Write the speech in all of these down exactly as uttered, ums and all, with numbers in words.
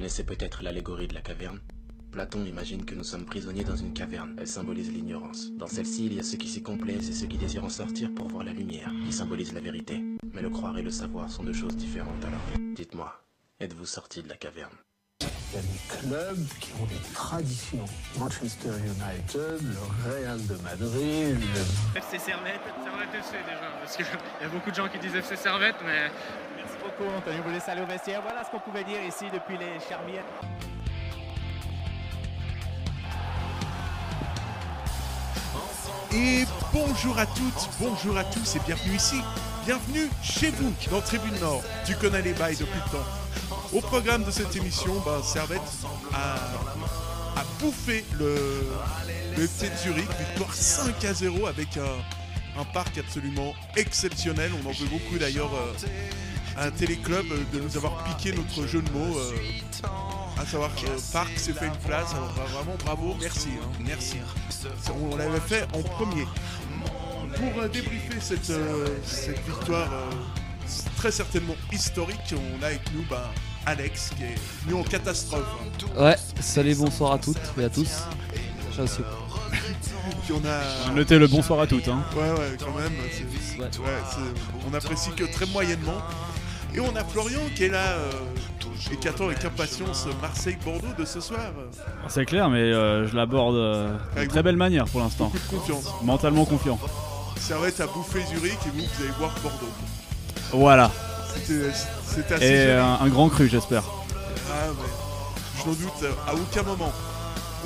Connaissez peut-être l'allégorie de la caverne. Platon imagine que nous sommes prisonniers dans une caverne. Elle symbolise l'ignorance. Dans celle-ci, il y a ceux qui s'y complaisent et ceux qui désirent en sortir pour voir la lumière, qui symbolise la vérité. Mais le croire et le savoir sont deux choses différentes alors. Dites-moi, êtes-vous sorti de la caverne? Il y a des clubs qui ont des traditions. Manchester United, le Real de Madrid, le... F C Servette. Servette F C déjà, parce qu'il y a beaucoup de gens qui disent F C Servette, mais... Merci beaucoup, Anthony, vous laissez aller au vestiaire. Voilà ce qu'on pouvait dire ici depuis les Charmières. Et bonjour à toutes, bonjour à tous et bienvenue ici, bienvenue chez vous dans Tribune Nord, tu connais les bails depuis le temps. Au programme de cette émission, ben, Servette a, a bouffé le, le F C Zurich, victoire cinq à zéro avec un, un parc absolument exceptionnel. On en veut beaucoup d'ailleurs à un téléclub de nous avoir piqué notre jeu de mots, euh, à savoir que Park s'est fait une place, alors vraiment bravo, merci, hein, merci. On l'avait fait en premier. Pour débriefer cette, euh, cette victoire euh, très certainement historique, on a avec nous bah, Alex qui est venu en catastrophe. Hein. Ouais, salut, bonsoir à toutes et à tous. Ciao. Puis on a... Notez le bonsoir à toutes. Hein. Ouais, ouais, quand même. C'est... Ouais. Ouais, on apprécie que très moyennement. Et on a Florian qui est là... Euh... et qui attend avec impatience Marseille-Bordeaux de ce soir. C'est clair, mais euh, je l'aborde euh, d'une très belle manière pour l'instant. Beaucoup de confiance. Mentalement confiant. Servette a bouffé Zurich et vous, vous allez voir Bordeaux. Voilà. C'était assez. Et euh, un grand cru, j'espère. Ah, mais je n'en doute euh, à aucun moment.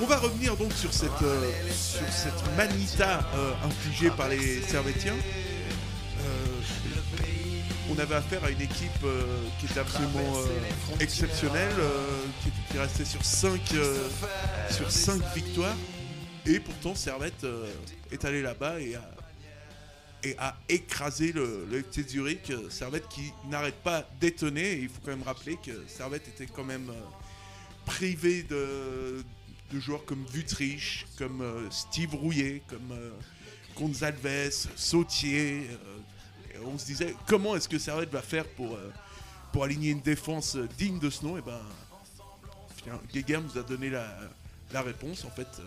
On va revenir donc sur cette, euh, sur cette manita euh, infligée par les Servettiens. On avait affaire à une équipe euh, qui était absolument euh, exceptionnelle, euh, qui, qui restait sur cinq, euh, sur cinq victoires. Et pourtant, Servette euh, est allé là-bas et a, et a écrasé le, le F C Zurich. Servette qui n'arrête pas d'étonner. Et il faut quand même rappeler que Servette était quand même euh, privé de, de joueurs comme Vutrich, comme euh, Steve Rouiller, comme euh, Gonçalves, Sauthier... Euh, on se disait comment est-ce que Servette va faire pour, euh, pour aligner une défense digne de ce nom. Et ben Guéguen nous a donné la, la réponse. En fait, euh,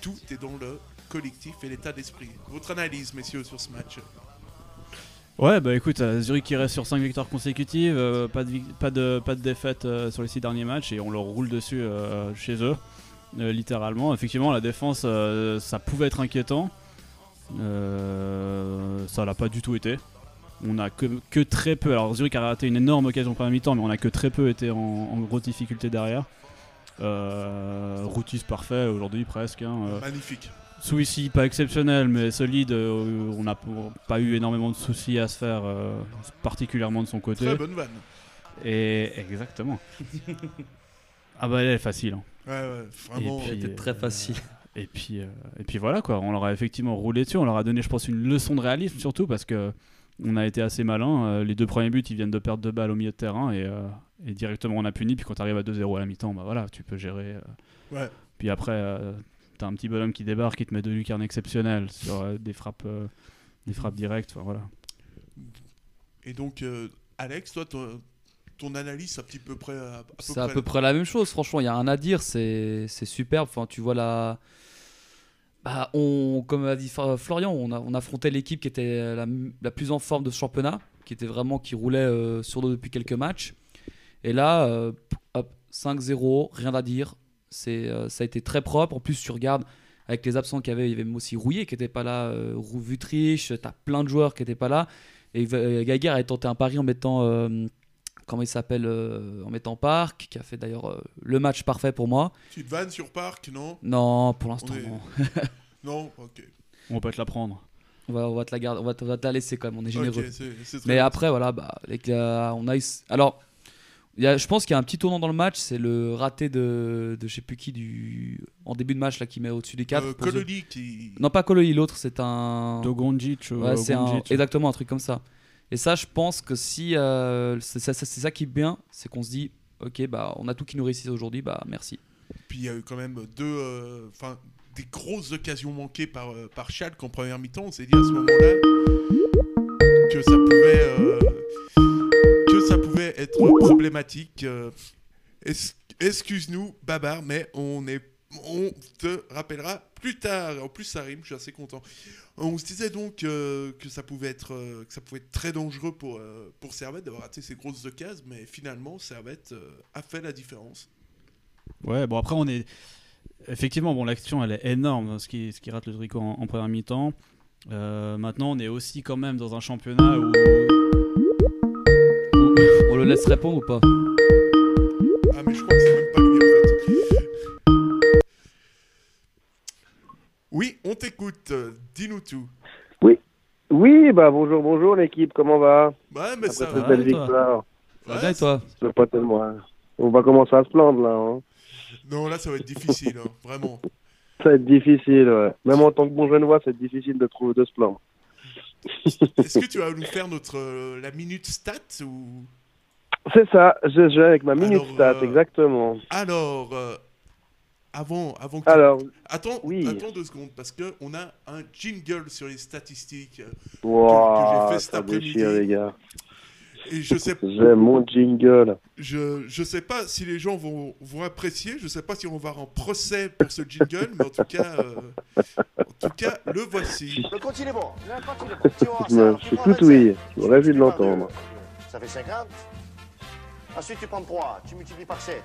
tout est dans le collectif et l'état d'esprit. Votre analyse, messieurs, sur ce match? Ouais, bah écoute, Zurich qui reste sur cinq victoires consécutives, euh, pas, de, pas, de, pas de défaite euh, sur les six derniers matchs et on leur roule dessus euh, chez eux, euh, littéralement. Effectivement, la défense, euh, ça pouvait être inquiétant. Euh, ça l'a pas du tout été. On a que, que très peu. Alors Zurich a raté une énorme occasion en première mi-temps, mais on a que très peu été en, en grosse difficulté derrière. Euh, Routis parfait aujourd'hui presque. Hein. Euh, Magnifique. Souci pas exceptionnel, mais solide. Euh, on n'a pas eu énormément de soucis à se faire, euh, particulièrement de son côté. Très bonne vanne. Et exactement. Ah bah elle est facile. Hein. Ouais ouais. Vraiment. Et puis, elle était très facile. Euh, Et puis, euh, et puis voilà quoi, on leur a effectivement roulé dessus, on leur a donné je pense une leçon de réalisme surtout parce qu'on a été assez malin. Euh, les deux premiers buts ils viennent de perdre deux balles au milieu de terrain et, euh, et directement on a puni, puis quand t'arrives à deux zéro à la mi-temps, bah voilà, tu peux gérer. Euh. Ouais. Puis après, euh, t'as un petit bonhomme qui débarque, qui te met deux lucarnes exceptionnelles sur euh, des, frappes, euh, des frappes directes, enfin voilà. Et donc euh, Alex, toi ton, ton analyse c'est à peu près, à, à peu c'est près à peu près la même chose, franchement il n'y a rien à dire, c'est, c'est superbe, enfin, tu vois la... Bah, on, comme a dit Florian, on, a, on affrontait l'équipe qui était la, la plus en forme de ce championnat, qui était vraiment qui roulait euh, sur nous depuis quelques matchs. Et là, euh, hop, cinq zéro, rien à dire. C'est, euh, ça a été très propre. En plus, tu regardes avec les absents qu'il y avait, il y avait aussi Rouiller qui n'était pas là, euh, Vutrich, t'as plein de joueurs qui n'étaient pas là. Et euh, Geiger a tenté un pari en mettant, euh, comment il s'appelle, euh, en mettant Park, qui a fait d'ailleurs euh, le match parfait pour moi. Tu te vannes sur Park, non? Non, pour l'instant, est... non. Non, ok. On va pas te la prendre. On va, on va te la garder, on va te, on va te la laisser quand même, on est généreux. Okay, c'est, c'est mais après, voilà, bah, les, là, on a eu... Alors, y a, je pense qu'il y a un petit tournant dans le match, c'est le raté de, de je sais plus qui, du, en début de match, là, qui met au-dessus des quatre. Euh, Kololi qui... Non, pas Kololi, l'autre, c'est un... Dogonjic. Ouais, c'est un, exactement, un truc comme ça. Et ça, je pense que si... Euh, c'est, ça, c'est ça qui est bien, c'est qu'on se dit, ok, bah, on a tout qui nous réussit aujourd'hui, bah merci. Puis il y a eu quand même deux... Enfin... Euh, des grosses occasions manquées par, euh, par Schalke en première mi-temps. On s'est dit à ce moment-là que ça pouvait, euh, que ça pouvait être problématique. Euh, Excuse-nous, Babar, mais on, est, on te rappellera plus tard. En plus, ça rime, je suis assez content. On se disait donc euh, que, ça pouvait être, euh, que ça pouvait être très dangereux pour, euh, pour Servette d'avoir raté ses grosses occasions, mais finalement, Servette euh, a fait la différence. Ouais, bon, après, on est. Effectivement, bon, l'action, elle est énorme, hein, ce, qui, ce qui rate le tricot en, en première mi-temps. Euh, maintenant, on est aussi quand même dans un championnat où. On le laisse répondre ou pas ? Ah, mais je crois que c'est même pas lui en fait. Oui, on t'écoute. Euh, dis-nous tout. Oui. Oui, bah bonjour, bonjour l'équipe. Comment va ? Ouais, mais après ça va. Belle victoire. Ça va et toi ? Je veux pas tellement. Hein. On va commencer à se plaindre là. Hein. Non, là ça va être difficile, hein. Vraiment. Ça va être difficile, ouais. Même en tant que bon Genevois, c'est difficile de trouver de se plaindre. Est-ce que tu vas nous faire notre euh, la minute stat ou? C'est ça, je joue avec ma minute alors, stat, euh, exactement. Alors, euh, avant, avant que alors, tu... attends, oui. attends deux secondes, parce qu'on a un jingle sur les statistiques wow, que, que j'ai fait cet après-midi. Déchire, les gars. Et je sais... J'aime mon jingle. Je je sais pas si les gens vont, vont apprécier, je sais pas si on va en procès pour ce jingle, mais en tout cas, euh, en tout cas, le voici. Le compte, il est bon. Le compte, il est bon. Tu vois, ça, non, je suis tout ouïe, je me réjouis de l'entendre. Ça fait cinquante. Ensuite, tu prends trois, tu multiplies par sept.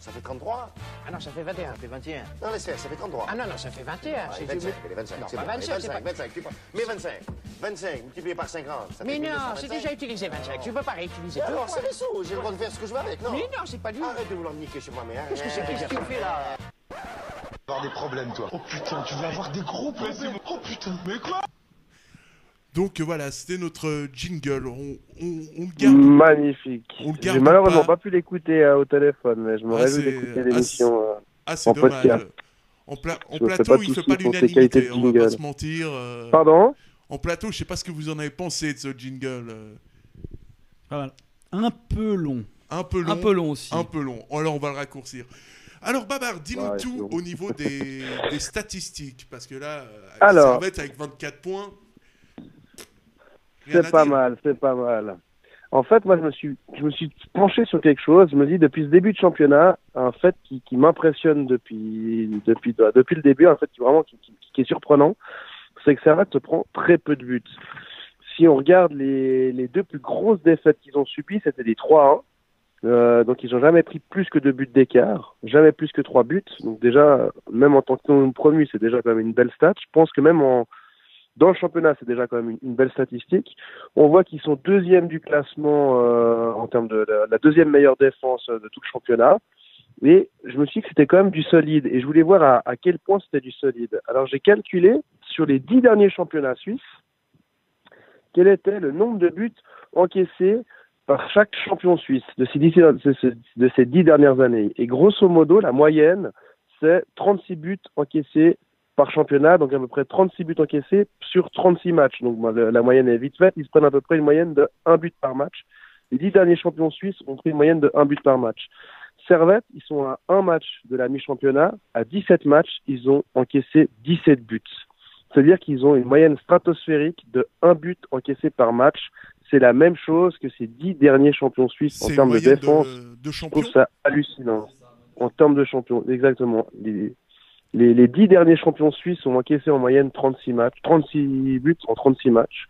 Ça fait trente-trois. Ah non, ça fait vingt et un. Ça fait vingt et un. Non, laissez, ça fait trente-trois. Ah non, non, ça fait vingt et un. Ah, c'est vingt-cinq, mais les vingt-cinq. Non, c'est pas bon. vingt-cinq, c'est pas... vingt-cinq, tu... Mais vingt-cinq. vingt-cinq, multiplié par cinquante. Ça mais non, c'est déjà utilisé, vingt-cinq. Je ne veux pas réutiliser. Alors, alors c'est les sous. J'ai le droit de faire ce que je veux avec, non ? Mais non, c'est pas lui. Arrête de vouloir me niquer chez moi, mais... Hein, qu'est-ce que c'est que tu fais, là ? Tu vas avoir des problèmes, toi. Oh putain, tu vas avoir des gros problèmes. Oh putain, mais quoi ? Donc voilà, c'était notre jingle. On, on, on le garde. Magnifique. On le garde. J'ai malheureusement pas, pas pu l'écouter euh, au téléphone, mais je me ah, réjouis d'écouter l'émission ah, euh, en dommage. Podcast. En, pla... en plateau, il ne fait pas l'unanimité, on ne va pas se mentir. Euh... Pardon ? En plateau, je ne sais pas ce que vous en avez pensé de ce jingle. Euh... Pas mal. Un peu long. Un peu long. Un peu long aussi. Un peu long. Alors on va le raccourcir. Alors, Babar, dis-nous ouais, tout au niveau des, des statistiques, parce que là, avec Servette avec vingt-quatre points... C'est pas mal, c'est pas mal. En fait, moi, je me suis, je me suis penché sur quelque chose. Je me dis, depuis ce début de championnat, un fait qui, qui m'impressionne depuis, depuis, depuis le début, un fait qui, vraiment, qui, qui, qui est surprenant, c'est que Servette se prend très peu de buts. Si on regarde les, les deux plus grosses défaites qu'ils ont subies, c'était des trois à un. Euh, donc, ils n'ont jamais pris plus que deux buts d'écart, jamais plus que trois buts. Donc, déjà, même en tant que non promu, c'est déjà quand même une belle stat. Je pense que même en... Dans le championnat, c'est déjà quand même une, une belle statistique. On voit qu'ils sont deuxième du classement euh, en termes de, de la deuxième meilleure défense de tout le championnat. Et je me suis dit que c'était quand même du solide. Et je voulais voir à, à quel point c'était du solide. Alors j'ai calculé sur les dix derniers championnats suisses quel était le nombre de buts encaissés par chaque champion suisse de ces dix, de ces dix dernières années. Et grosso modo, la moyenne, c'est trente-six buts encaissés par championnat, donc à peu près trente-six buts encaissés sur trente-six matchs. Donc bah, le, la moyenne est vite faite, ils se prennent à peu près une moyenne de un but par match. Les dix derniers champions suisses ont pris une moyenne de un but par match. Servette, ils sont à un match de la mi-championnat, à dix-sept matchs, ils ont encaissé dix-sept buts. C'est-à-dire qu'ils ont une moyenne stratosphérique de un but encaissé par match. C'est la même chose que ces dix derniers champions suisses en termes de défense. De, de je trouve ça hallucinant. En termes de champions, exactement. Les, Les, les dix derniers champions suisses ont encaissé en moyenne trente-six matchs, trente-six buts en trente-six matchs.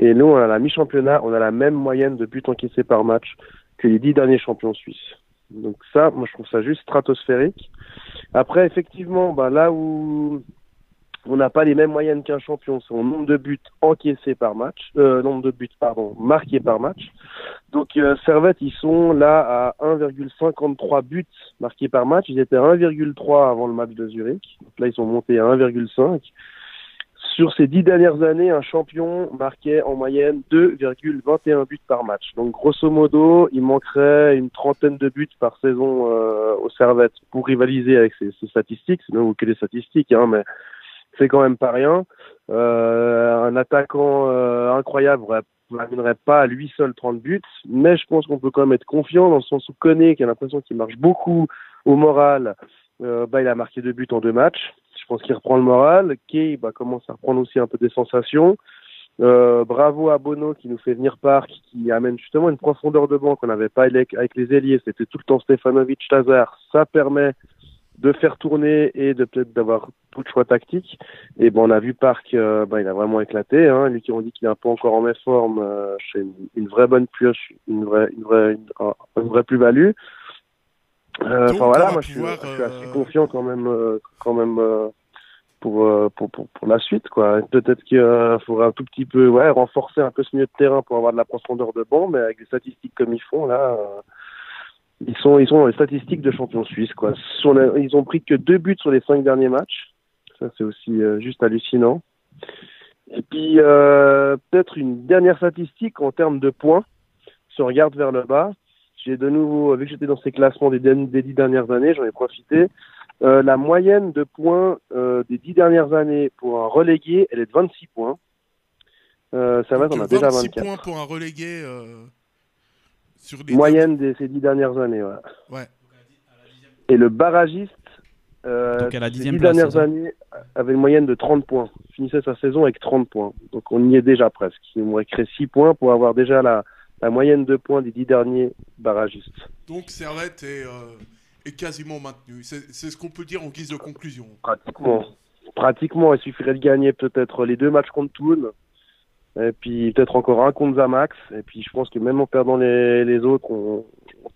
Et nous, on a la mi-championnat, on a la même moyenne de buts encaissés par match que les dix derniers champions suisses. Donc ça, moi, je trouve ça juste stratosphérique. Après, effectivement, bah, là où on n'a pas les mêmes moyennes qu'un champion, c'est au nombre de buts encaissés par match, euh, nombre de buts, pardon, marqués par match. Donc euh, Servette, ils sont là à un virgule cinquante-trois buts marqués par match. Ils étaient à un virgule trois avant le match de Zurich. Donc là, ils sont montés à un virgule cinq. Sur ces dix dernières années, un champion marquait en moyenne deux virgule vingt et un buts par match. Donc grosso modo, il manquerait une trentaine de buts par saison euh, aux Servettes pour rivaliser avec ces, ces statistiques. C'est même que des statistiques, hein, mais c'est quand même pas rien. Euh, un attaquant euh, incroyable, ouais, on n'amènerait pas à lui seul trente buts, mais je pense qu'on peut quand même être confiant dans le sens où Koné, qui a l'impression qu'il marche beaucoup au moral, euh, bah, il a marqué deux buts en deux matchs. Je pense qu'il reprend le moral. Kay bah, commence à reprendre aussi un peu des sensations. Euh, bravo à Bono qui nous fait venir Park, qui amène justement une profondeur de banc qu'on n'avait pas avec, avec les ailiers. C'était tout le temps Stevanović, Lazar. Ça permet de faire tourner et de peut-être d'avoir tout le choix tactique. Et ben on a vu Park, euh, ben il a vraiment éclate. Hein. Lui qui on dit qu'il est un peu encore en méforme, euh, c'est une, une vraie bonne pioche, une vraie, une vraie, une, une vraie plus-value. Euh, enfin voilà, moi je suis, je suis assez euh... confiant quand même, euh, quand même. Euh, Pour, pour, pour, pour la suite, quoi. Peut-être qu'il euh, faudra un tout petit peu ouais, renforcer un peu ce milieu de terrain pour avoir de la profondeur de banc, mais avec des statistiques comme ils font, là, euh, ils, sont, ils sont dans les statistiques de champion suisse, quoi. Sur la, ils ont pris que deux buts sur les cinq derniers matchs. Ça, c'est aussi euh, juste hallucinant. Et puis, euh, peut-être une dernière statistique en termes de points. Si on regarde vers le bas, j'ai de nouveau, vu que j'étais dans ces classements des, des dix dernières années, j'en ai profité. Euh, la moyenne de points euh, des dix dernières années pour un relégué, elle est de vingt-six points. Euh, ça va, on a déjà vingt-quatre. vingt-six points pour un relégué euh, sur les moyenne de ces dix dernières années, ouais. ouais. Et le barragiste, euh, ces dix dernières années, avait une moyenne de trente points. Finissait sa saison avec trente points. Donc on y est déjà presque. Il nous manquerait six points pour avoir déjà la, la moyenne de points des dix derniers barragistes. Donc Servette est... Euh... est quasiment maintenu. C'est, c'est ce qu'on peut dire en guise de conclusion. Pratiquement. Pratiquement, il suffirait de gagner peut-être les deux matchs contre Thun, et puis peut-être encore un contre Xamax, et puis je pense que même en perdant les, les autres, on,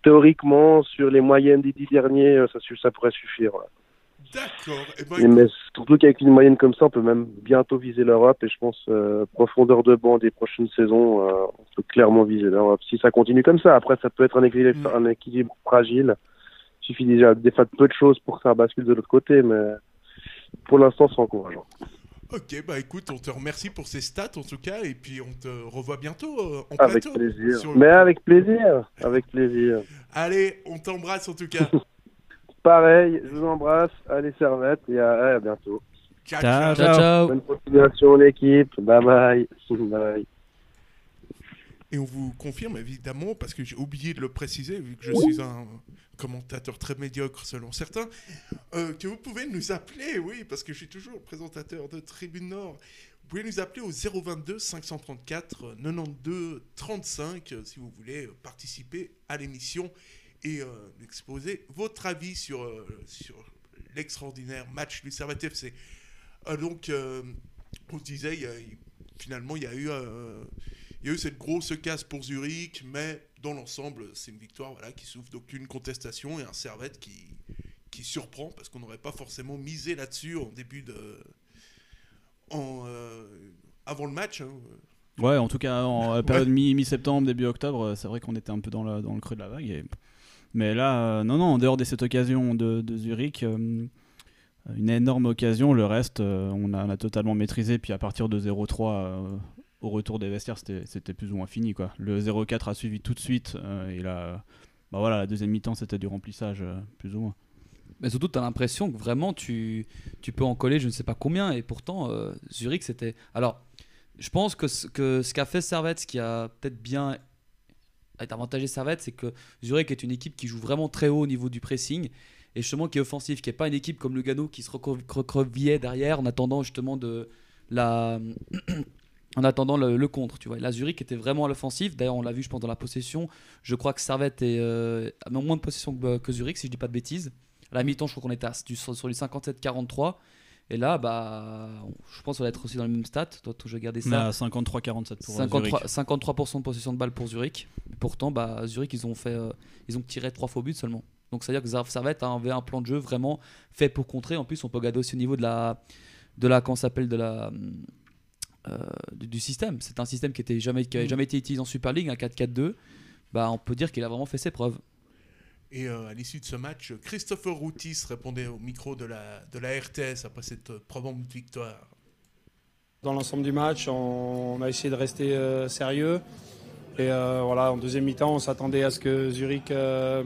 théoriquement, sur les moyennes des dix derniers, ça, ça pourrait suffire. Voilà. D'accord. Eh ben, et mais surtout qu'avec une moyenne comme ça, on peut même bientôt viser l'Europe, et je pense, euh, profondeur de banc des prochaines saisons, euh, on peut clairement viser l'Europe. Si ça continue comme ça, après, ça peut être un équilibre, mmh. un équilibre fragile. Il suffit déjà des fois de peu de choses pour que ça bascule de l'autre côté, mais pour l'instant, c'est encourageant. Ok, bah écoute, on te remercie pour ces stats en tout cas, et puis on te revoit bientôt euh, en avec plateau. Avec plaisir, sur le... mais avec plaisir, avec plaisir. Allez, on t'embrasse en tout cas. Pareil, je vous embrasse, allez Servette, et à, à bientôt. Ciao, ciao, ciao, ciao. Bonne continuation l'équipe, bye bye, bye. Et on vous confirme, évidemment, parce que j'ai oublié de le préciser, vu que je suis un commentateur très médiocre selon certains, euh, que vous pouvez nous appeler, oui, parce que je suis toujours le présentateur de Tribune Nord. Vous pouvez nous appeler au zéro vingt-deux cinq cent trente-quatre quatre-vingt-douze trente-cinq si vous voulez participer à l'émission et euh, exposer votre avis sur, euh, sur l'extraordinaire match du Servette F C. Euh, donc, euh, on se disait, il y a, finalement, il y a eu... Euh, Il y a eu cette grosse casse pour Zurich, mais dans l'ensemble, c'est une victoire voilà, qui souffre d'aucune contestation et un Servette qui, qui surprend parce qu'on n'aurait pas forcément misé là-dessus en début de. En, euh, avant le match. Hein. Ouais, en tout cas, en ouais. période mi- mi-septembre, début octobre, c'est vrai qu'on était un peu dans, la, dans le creux de la vague. Et... Mais là, euh, non, non, en dehors de cette occasion de, de Zurich. Euh... Une énorme occasion, le reste, euh, on, a, on a totalement maîtrisé. Puis à partir de zéro trois, euh, au retour des vestiaires, c'était, c'était plus ou moins fini, quoi. Le zéro quatre a suivi tout de suite. Euh, et là, bah voilà, la deuxième mi-temps, c'était du remplissage, euh, plus ou moins. Mais surtout, tu as l'impression que vraiment, tu, tu peux en coller je ne sais pas combien. Et pourtant, euh, Zurich, c'était... Alors, je pense que ce, que ce qu'a fait Servette, ce qui a peut-être bien avantagé Servette, c'est que Zurich est une équipe qui joue vraiment très haut au niveau du pressing. Et justement qui est offensif, qui n'est pas une équipe comme Lugano qui se recroquevillait derrière en attendant justement de la... en attendant le, le contre, tu vois. Et là, Zurich était vraiment à l'offensive. D'ailleurs, on l'a vu, je pense, dans la possession. Je crois que Servette est euh, moins de possession que, que Zurich, si je ne dis pas de bêtises. À la mi-temps, je crois qu'on était à, sur, sur les cinquante-sept quarante-trois. Et là, bah, je pense qu'on va être aussi dans les mêmes stats. Toi, je vais garder ça. À cinquante-trois quarante-sept pour cinquante-trois, Zurich. cinquante-trois pour cent de possession de balle pour Zurich. Et pourtant, bah, Zurich, ils ont, fait, euh, ils ont tiré trois faux buts seulement. Donc c'est-à-dire que Servette avait un plan de jeu vraiment fait pour contrer. En plus, on peut regarder aussi au niveau de la, de la, comment ça s'appelle, de la, euh, du système. C'est un système qui n'avait jamais, jamais été utilisé en Super League, un quatre quatre deux. Bah, on peut dire qu'il a vraiment fait ses preuves. Et euh, à l'issue de ce match, Christopher Routis répondait au micro de la, de la R T S après cette probante victoire. Dans l'ensemble du match, on, on a essayé de rester euh, sérieux. Et euh, voilà, en deuxième mi-temps, on s'attendait à ce que Zurich... Euh,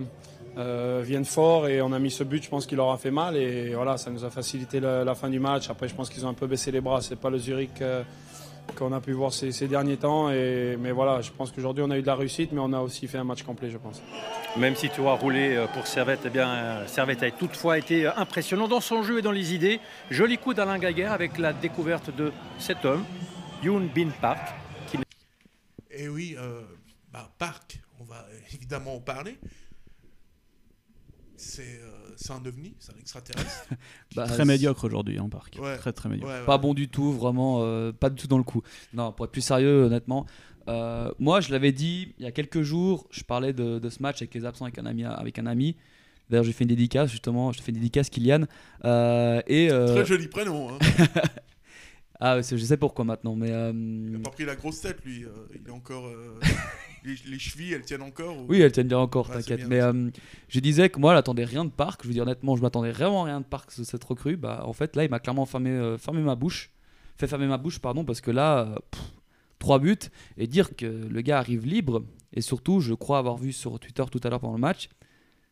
Euh, viennent fort et on a mis ce but, je pense qu'il leur a fait mal et voilà, ça nous a facilité la, la fin du match. Après, je pense qu'ils ont un peu baissé les bras, c'est pas le Zurich euh, qu'on a pu voir ces, ces derniers temps et, mais voilà, je pense qu'aujourd'hui on a eu de la réussite mais on a aussi fait un match complet, je pense. Même si tu as roulé pour Servette, eh bien, Servette a toutefois été impressionnant dans son jeu et dans les idées. Joli coup d'Alain Gaguerre avec la découverte de cet homme Yun Bin Park. Qui... Et oui, euh, bah, Park, on va évidemment en parler. C'est euh, un ovni, c'est un extraterrestre. bah, très médiocre aujourd'hui, hein, Park. Ouais. Très, très médiocre. Ouais, ouais. Pas bon du tout, vraiment, euh, pas du tout dans le coup. Non, pour être plus sérieux, honnêtement, euh, moi, je l'avais dit il y a quelques jours, je parlais de, de ce match avec les absents, avec un ami. Avec un ami. D'ailleurs, j'ai fait une dédicace, justement, je te fais une dédicace, Kylian. Euh, et, euh... Très joli prénom. Hein. ah, je sais pourquoi maintenant. Mais, euh... il n'a pas pris la grosse tête, lui. Il est encore. Euh... Les, les chevilles, elles tiennent encore ou... Oui, elles tiennent bien encore, ouais, t'inquiète. Mais euh, je disais que moi, j'attendais rien de Park. Je veux dire, honnêtement, je m'attendais vraiment rien de Park de cette recrue. Bah, en fait, là, il m'a clairement fermé, euh, fermé ma bouche. Fait fermer ma bouche, pardon, parce que là, euh, pff, trois buts. Et dire que le gars arrive libre. Et surtout, je crois avoir vu sur Twitter tout à l'heure pendant le match,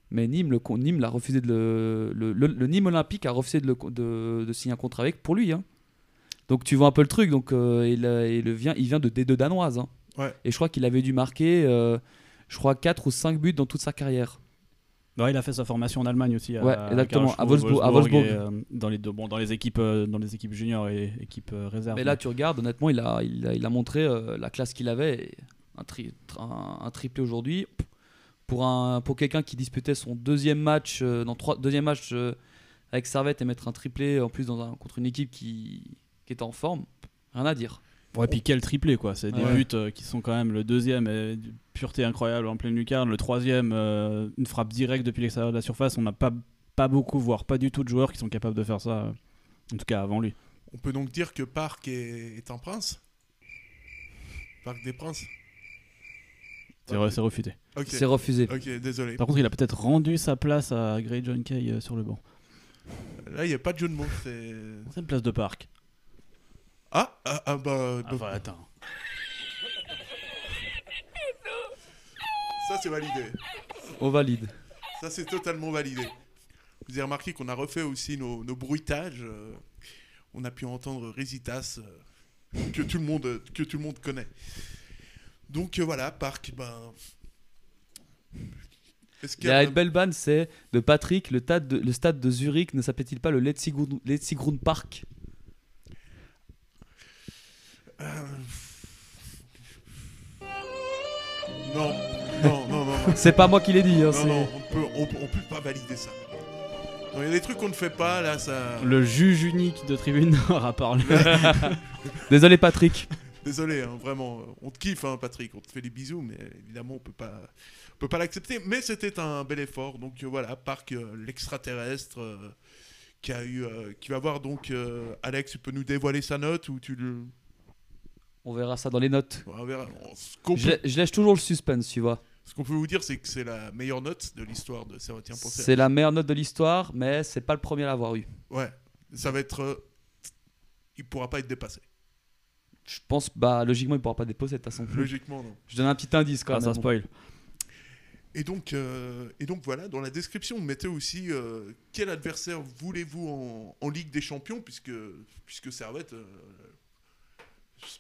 mais Nîmes, le, Nîmes l'a refusé de le, le, le, le Nîmes Olympique a refusé de, le, de, de signer un contrat avec pour lui. Hein. Donc, tu vois un peu le truc. Donc, euh, il, il, vient, il vient de D deux danoise. Hein. Ouais. Et je crois qu'il avait dû marquer euh, je crois quatre ou cinq buts dans toute sa carrière. Ouais, il a fait sa formation en Allemagne aussi. Ouais, à, exactement, à Wolfsburg. À Wolfsburg, à Wolfsburg. Et, euh, dans, les deux, bon, dans les équipes, euh, dans les équipes juniors et équipes euh, réserves. Mais là, tu regardes, honnêtement, il a, il a, il a montré euh, la classe qu'il avait. Un, tri, un, un triplé aujourd'hui. Pour, un, pour quelqu'un qui disputait son deuxième match, euh, dans trois, deuxième match euh, avec Servette et mettre un triplé en plus dans un, contre une équipe qui, qui était en forme, rien à dire. Ouais, puis quel triplé quoi, c'est des ouais. buts euh, qui sont quand même le deuxième, et pureté incroyable en pleine lucarne, le troisième, euh, une frappe directe depuis l'extérieur de la surface, on n'a pas, pas beaucoup, voire pas du tout de joueurs qui sont capables de faire ça, euh, en tout cas avant lui. On peut donc dire que Park est, est un prince ? Park des princes ? C'est, okay. c'est refusé. Okay. C'est refusé. Ok, désolé. Par contre, il a peut-être rendu sa place à Grey John Kay euh, sur le banc. Là, il n'y a pas de jeu de mots, c'est... C'est une place de Park. Ah, ah, ah bah... Ah bah attends. Ça c'est validé. On valide. Ça c'est totalement validé. Vous avez remarqué qu'on a refait aussi nos, nos bruitages. On a pu entendre Résitas, que tout le monde, que tout le monde connaît. Donc voilà, Park, ben... Est-ce qu'il y a, y a un... une belle banne, c'est de Patrick, le, de, le stade de Zurich ne s'appelle-t-il pas le Letzigrund Park ? Non, non, non, non. c'est pas moi qui l'ai dit. Hein, non, c'est... non, on peut, on, on peut pas valider ça. Il y a des trucs qu'on ne fait pas là, ça. Le juge unique de Tribune Nord à part. Désolé, Patrick. Désolé, hein, vraiment. On te kiffe, hein, Patrick. On te fait des bisous, mais évidemment, on peut pas, on peut pas l'accepter. Mais c'était un bel effort. Donc voilà, Park, euh, l'extraterrestre. Euh, qui a eu, euh, qui va voir donc. Euh, Alex, tu peux nous dévoiler sa note ou tu le. On verra ça dans les notes. On verra. On je, je lèche toujours le suspense, tu vois. Ce qu'on peut vous dire, c'est que c'est la meilleure note de l'histoire de Servetien. C'est la meilleure note de l'histoire, mais c'est pas le premier à l'avoir eu. Ouais, ça va être. Euh, il pourra pas être dépassé. Je pense, bah logiquement, il pourra pas dépasser de toute façon. Logiquement, non. Je donne un petit indice, quand ah, même. Ça spoil. Et donc, euh, et donc voilà, dans la description, vous mettez aussi euh, quel adversaire voulez-vous en, en Ligue des Champions, puisque puisque Servette. Euh,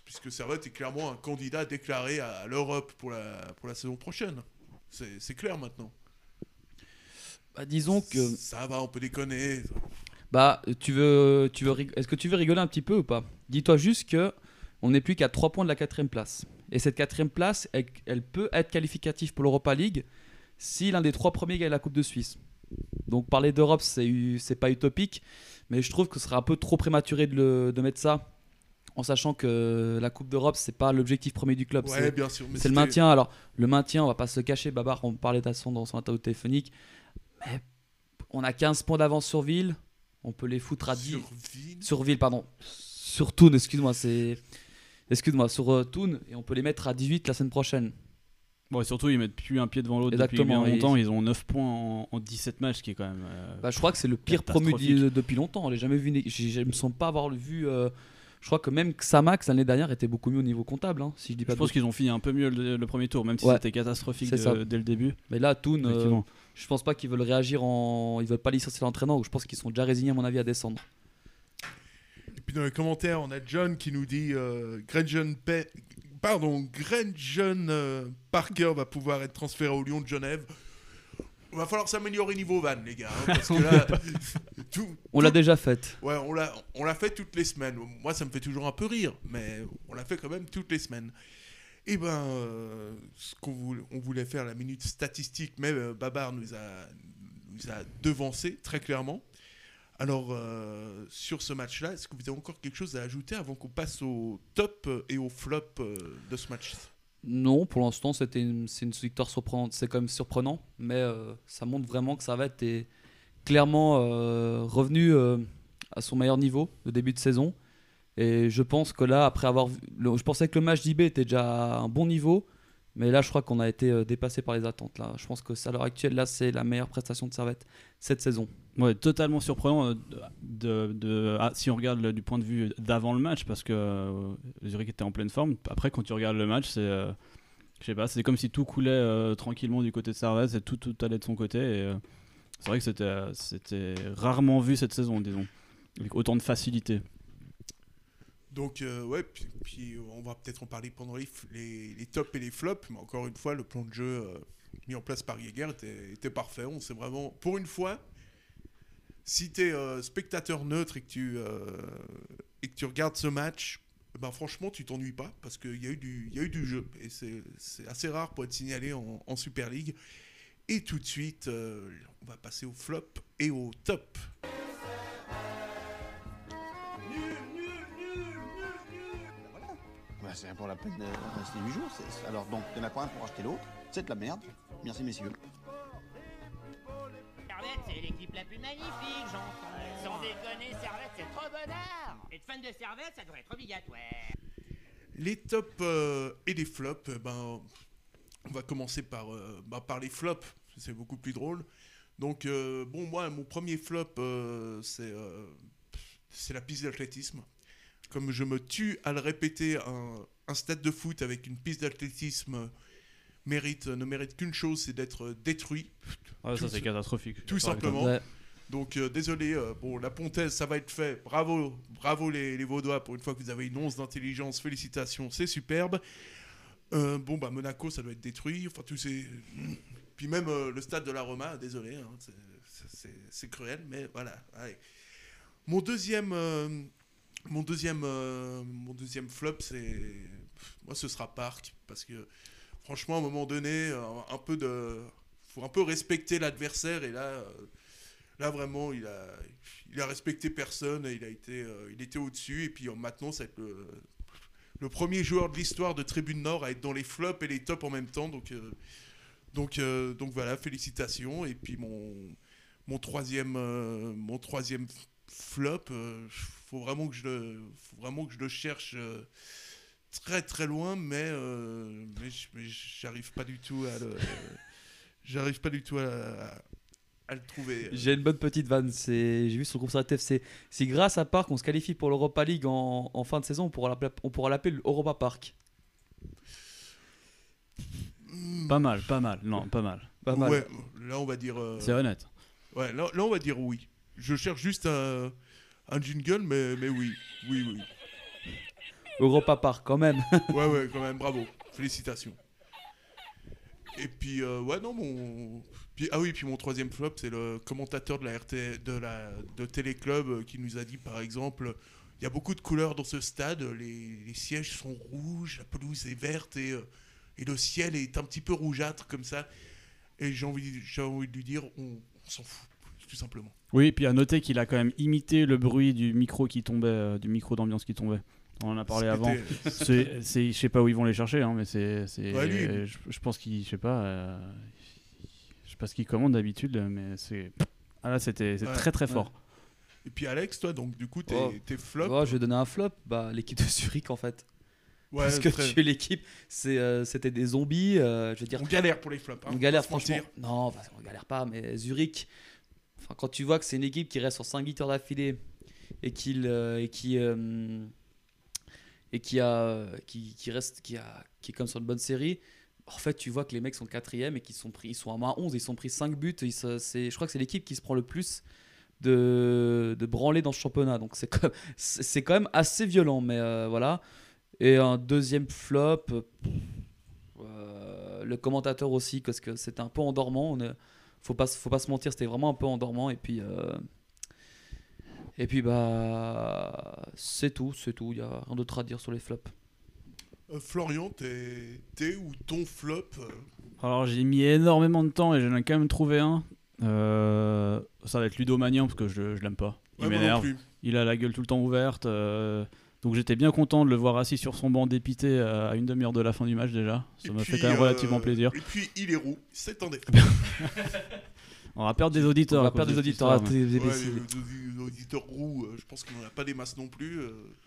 Puisque Servette est clairement un candidat déclaré à l'Europe pour la, pour la saison prochaine. C'est, c'est clair maintenant. Bah, disons que... Ça va, on peut déconner. Bah, tu veux, tu veux, est-ce que tu veux rigoler un petit peu ou pas ? Dis-toi juste qu'on n'est plus qu'à trois points de la quatrième place. Et cette quatrième place, elle, elle peut être qualificative pour l'Europa League si l'un des trois premiers gagne la Coupe de Suisse. Donc parler d'Europe, c'est, c'est pas utopique. Mais je trouve que ce sera un peu trop prématuré de, le, de mettre ça. En sachant que la Coupe d'Europe, c'est pas l'objectif premier du club, ouais, c'est, bien sûr, mais c'est le maintien. Alors le maintien, on va pas se cacher, Babar, on parlait de son dans son interview téléphonique. Mais on a quinze points d'avance sur Ville, on peut les foutre à dix. Sur Ville, pardon, sur Thun, excuse-moi, c'est excuse-moi sur euh, Thun, et on peut les mettre à dix-huit la semaine prochaine. Bon, et surtout, ils mettent plus un pied devant l'autre. Exactement, depuis bien longtemps. Ils ont neuf points en, en dix-sept matchs, ce qui est quand même. Euh, bah, je crois que c'est le pire promu depuis longtemps. J'ai jamais vu, je ne me sens pas avoir vu. Euh, Je crois que même Xamax l'année dernière était beaucoup mieux au niveau comptable. Hein, si je dis pas je pense de... qu'ils ont fini un peu mieux le, le premier tour, même si ouais, c'était catastrophique de, dès le début. Mais là, Thun, euh, je pense pas qu'ils veulent réagir en. Ils veulent pas licencier l'entraîneur, ou je pense qu'ils sont déjà résignés, à mon avis, à descendre. Et puis dans les commentaires, on a John qui nous dit euh, Grenjen Pe... Pardon, Grenjen euh, Parker va pouvoir être transféré au Lyon de Genève. Il va falloir s'améliorer niveau van, les gars. Hein, parce que là, tout, on tout, l'a déjà faite. Ouais, on l'a, on l'a fait toutes les semaines. Moi, ça me fait toujours un peu rire, mais on l'a fait quand même toutes les semaines. Et ben, euh, ce qu'on voulait, on voulait faire la minute statistique, mais euh, Babar nous a, nous a devancé très clairement. Alors, euh, sur ce match-là, est-ce que vous avez encore quelque chose à ajouter avant qu'on passe au top et au flop de ce match ? Non, pour l'instant, c'était une, c'est une victoire surprenante. C'est quand même surprenant, mais euh, ça montre vraiment que Servette est clairement euh, revenu euh, à son meilleur niveau de début de saison. Et je pense que là, après avoir vu, le, je pensais que le match d'I B était déjà à un bon niveau, mais là, je crois qu'on a été euh, dépassé par les attentes. Là, je pense que à l'heure actuelle, là, c'est la meilleure prestation de Servette cette saison. Ouais, totalement surprenant de, de, de, ah, si on regarde le, du point de vue d'avant le match, parce que euh, Zurich était en pleine forme. Après, quand tu regardes le match, c'est, euh, je sais pas, c'est comme si tout coulait euh, tranquillement du côté de Servette et tout, tout allait de son côté. Et, euh, c'est vrai que c'était, c'était rarement vu cette saison, disons, avec autant de facilité. Donc, euh, ouais, puis, puis on va peut-être en parler pendant les, les, les tops et les flops, mais encore une fois, le plan de jeu euh, mis en place par Guéguen était, était parfait. On s'est vraiment, pour une fois. Si tu es euh, spectateur neutre et que, tu, euh, et que tu regardes ce match, ben franchement, tu t'ennuies pas parce qu'il y, y a eu du jeu. Et c'est, c'est assez rare pour être signalé en, en Super League. Et tout de suite, euh, on va passer au flop et au top. Nul, nul, nul, nul, nul. Voilà. Ben c'est pour la peine de rester huit jours. C'est, alors donc, il y en a pas un pour acheter l'autre. C'est de la merde. Merci, messieurs. C'est l'équipe la plus magnifique, j'entends. Sans déconner, Servette, c'est trop bonheur. Être fan de Servette, ça devrait être obligatoire. Les tops euh, et les flops, ben, on va commencer par, euh, ben, par les flops. C'est beaucoup plus drôle. Donc, euh, bon, moi, mon premier flop, euh, c'est, euh, c'est la piste d'athlétisme. Comme je me tue à le répéter, un, un stade de foot avec une piste d'athlétisme Mérite, ne mérite qu'une chose, c'est d'être détruit. Ah, ça, tout, c'est catastrophique. Tout simplement. Ouais. Donc, euh, désolé, euh, bon, la Pontaise, ça va être fait. Bravo, bravo les, les Vaudois, pour une fois que vous avez une once d'intelligence. Félicitations, c'est superbe. Euh, bon, bah, Monaco, ça doit être détruit. Enfin, tout c'est... Puis même euh, le stade de la Roma, désolé, hein, c'est, c'est, c'est cruel, mais voilà. Allez. Mon deuxième, euh, mon, deuxième, euh, mon deuxième flop, c'est... Moi, ce sera Park, parce que franchement, à un moment donné, un peu de, faut un peu respecter l'adversaire. Et là, là vraiment, il a, il a respecté personne. Et il a été, il était au-dessus. Et puis maintenant, c'est le, le premier joueur de l'histoire de Tribune Nord à être dans les flops et les tops en même temps. Donc, euh, donc, euh, donc voilà, félicitations. Et puis mon, mon troisième, euh, mon troisième flop, euh, faut vraiment que je, le, faut vraiment que je le cherche. Euh, Très très loin, mais, euh, mais, mais j'arrive pas du tout à le, j'arrive pas du tout à, à, à le trouver. J'ai une bonne petite vanne, c'est, j'ai vu sur le groupe Servette F C. C'est grâce à Park qu'on se qualifie pour l'Europa League en, en fin de saison, on pourra, on pourra l'appeler l'Europa Park. Pas mal, pas mal, non, pas mal. Pas mal. Ouais, là on va dire. Euh, c'est honnête. Ouais, là, là on va dire oui. Je cherche juste un, un jingle, mais, mais oui, oui, oui. Europa Park, quand même. ouais, ouais, quand même, bravo. Félicitations. Et puis, euh, ouais, non, mon... Puis, ah oui, puis mon troisième flop, c'est le commentateur de la R T... de la de Téléclub qui nous a dit, par exemple, il y a beaucoup de couleurs dans ce stade, les, les sièges sont rouges, la pelouse est verte et, et le ciel est un petit peu rougeâtre, comme ça. Et j'ai envie, j'ai envie de lui dire, on, on s'en fout, tout simplement. Oui, et puis à noter qu'il a quand même imité le bruit du micro qui tombait, euh, du micro d'ambiance qui tombait. On en a parlé avant. C'est, c'est, je sais pas où ils vont les chercher, hein, mais c'est, c'est. Ouais, lui, je, je pense qu'ils, je sais pas, euh, je sais pas ce qu'ils commandent d'habitude, mais c'est. Ah là, c'était, c'est ouais, très très ouais. fort. Et puis Alex, toi, donc du coup, t'es, oh. t'es flop. Oh, je vais donner un flop. Bah, l'équipe de Zurich, en fait. Ouais, parce que très... tu es l'équipe, c'est, euh, c'était des zombies. Euh, je veux dire. On galère pour les flops. Hein, on galère franchement. Mentir. Non, bah, on galère pas, mais Zurich. Enfin, quand tu vois que c'est une équipe qui reste sur cinq victoires d'affilée et qu'il euh, et qui euh, et qui a qui qui reste qui a qui est comme sur une bonne série. En fait, tu vois que les mecs sont quatrième et qu'ils sont pris ils sont à moins onze, ils sont pris cinq buts, ils se, c'est je crois que c'est l'équipe qui se prend le plus de de branlés dans ce championnat. Donc c'est quand même, c'est quand même assez violent, mais euh, voilà. Et un deuxième flop, euh, le commentateur aussi, parce que c'était un peu endormant, on, faut pas faut pas se mentir, c'était vraiment un peu endormant. Et puis euh, et puis bah c'est tout, c'est tout. Il y a rien d'autre à dire sur les flops. Euh, Florian, t'es, t'es ou ton flop? Alors j'ai mis énormément de temps et j'en ai quand même trouvé un. Euh, ça va être Ludomanian parce que je, je l'aime pas. Il ouais, m'énerve. Il a la gueule tout le temps ouverte. Euh, donc j'étais bien content de le voir assis sur son banc dépité à une demi-heure de la fin du match déjà. Ça et m'a puis, fait quand même euh, relativement plaisir. Et puis il est roux, c'est un défaut. On va perdre des auditeurs. On va perdre des auditeurs. Des auditeurs roux, je pense qu'on n'en a pas des masses non plus.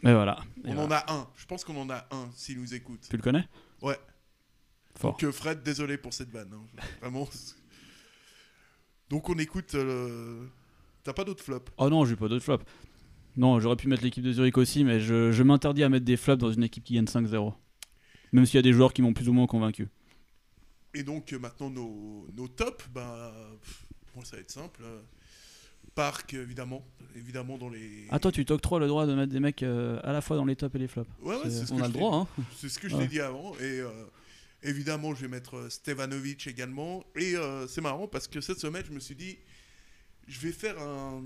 Mais voilà. On en a un. Je pense qu'on en a un s'il nous écoute. Tu le connais ? Ouais. Fort. Donc Fred, désolé pour cette vanne. Hein. Vraiment. Donc on écoute. Euh... T'as pas d'autres flops ? Oh non, j'ai pas d'autres flops. Non, j'aurais pu mettre l'équipe de Zurich aussi, mais je, je m'interdis à mettre des flops dans une équipe qui gagne cinq zéro. Même s'il y a des joueurs qui m'ont plus ou moins convaincu. Et donc maintenant nos, nos tops, bah. Bon, ça va être simple. Park, évidemment. Évidemment dans les... Ah, toi, tu t'octroies le droit de mettre des mecs euh, à la fois dans les tops et les flops. Ouais, ouais, c'est, c'est ce On que a le droit, hein. C'est ce que je ouais. t'ai dit avant. Et euh, évidemment, je vais mettre Stevanović également. Et euh, c'est marrant parce que cette semaine, je me suis dit, je vais faire un...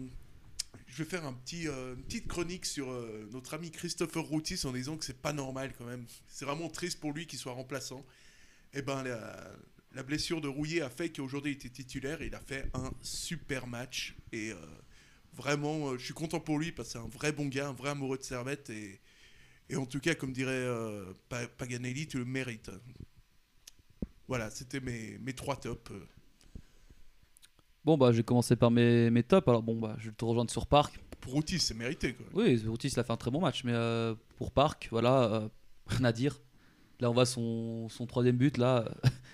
Je vais faire un petit, euh, une petite chronique sur euh, notre ami Christopher Routis en disant que c'est pas normal quand même. C'est vraiment triste pour lui qu'il soit remplaçant. Et ben, la... La blessure de Rouiller a fait qu'aujourd'hui il était titulaire et il a fait un super match. Et euh, vraiment, euh, je suis content pour lui parce que c'est un vrai bon gars, un vrai amoureux de Servette. Et, et en tout cas, comme dirait euh, Paganelli, tu le mérites. Voilà, c'était mes, mes trois tops. Bon, bah, j'ai commencé par mes, mes tops. Alors, bon, bah, je vais te rejoindre sur Park. Pour Routis, c'est mérité, quoi. Oui, Routis, il a fait un très bon match. Mais euh, pour Park, voilà, euh, rien à dire. Là, on voit son, son troisième but, là.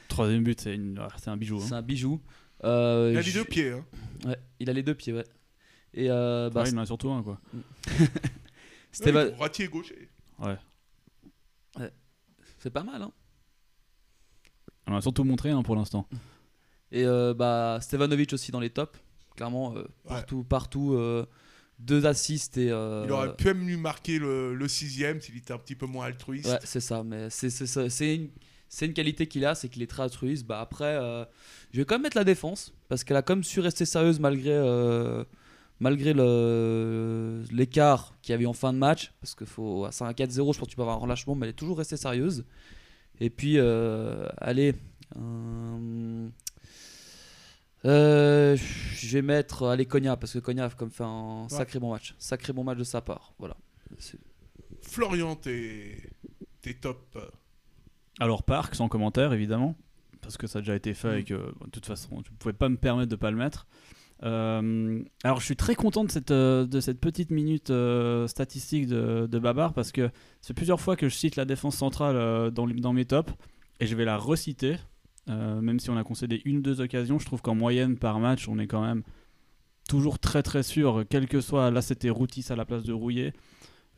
Troisième but, c'est, une... c'est un bijou. Hein. C'est un bijou. Euh, il a les je... deux pieds. Hein. Ouais, il a les deux pieds, ouais. Et euh, bah, ouais, il en a surtout un, quoi. C'était ouais, va... ratier gaucher. Ouais. ouais. C'est pas mal, hein. On a surtout montré, hein, pour l'instant. Et euh, bah, Stevanović aussi dans les tops. Clairement, euh, ouais. partout, partout. Euh, deux assists et... Euh... Il aurait pu même lui marquer le, le sixième s'il était un petit peu moins altruiste. Ouais, c'est ça, mais c'est, c'est, c'est, c'est une... C'est une qualité qu'il a, c'est qu'il est très altruiste. Bah après, euh, je vais quand même mettre la défense parce qu'elle a quand même su rester sérieuse malgré, euh, malgré le, l'écart qu'il y avait eu en fin de match. Parce que faut, à quatre zéro, je pense que tu peux avoir un relâchement, mais elle est toujours restée sérieuse. Et puis, euh, allez, euh, euh, je vais mettre allez, Cognat parce que Cognat a quand même fait un sacré ouais. bon match. Sacré bon match de sa part. Voilà. C'est... Florian, t'es, t'es top. Alors Park, sans commentaire évidemment, parce que ça a déjà été fait et que bon, de toute façon je ne pouvais pas me permettre de ne pas le mettre. Euh, alors je suis très content de cette, de cette petite minute euh, statistique de, de Babar, parce que c'est plusieurs fois que je cite la défense centrale euh, dans, dans mes tops, et je vais la reciter, euh, même si on a concédé une ou deux occasions. Je trouve qu'en moyenne par match on est quand même toujours très très sûr, quel que soit, là c'était Routis à la place de Rouiller.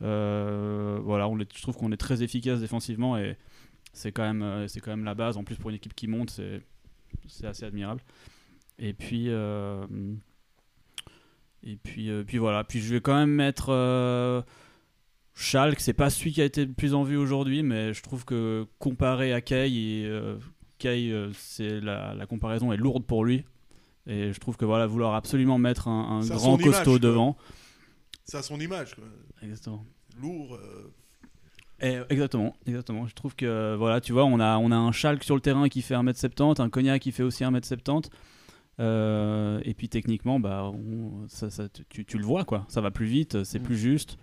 Euh, voilà, on est, je trouve qu'on est très efficace défensivement et C'est quand, même, c'est quand même la base. En plus, pour une équipe qui monte, c'est, c'est assez admirable. Et puis, euh, et puis, euh, puis voilà. Puis je vais quand même mettre euh, Schalke. C'est pas celui qui a été le plus en vue aujourd'hui, mais je trouve que comparé à Kay, euh, Kay euh, c'est la, la comparaison est lourde pour lui. Et je trouve que voilà, vouloir absolument mettre un, un grand costaud devant. C'est à son image. Quoi. Exactement. Lourd. Euh... Et exactement, exactement. Je trouve que voilà, tu vois, on a, on a un Schalke sur le terrain qui fait un mètre soixante-dix, un Cognat qui fait aussi un mètre soixante-dix. Euh, et puis techniquement, bah, on, ça, ça, tu, tu le vois, quoi. Ça va plus vite, c'est plus juste.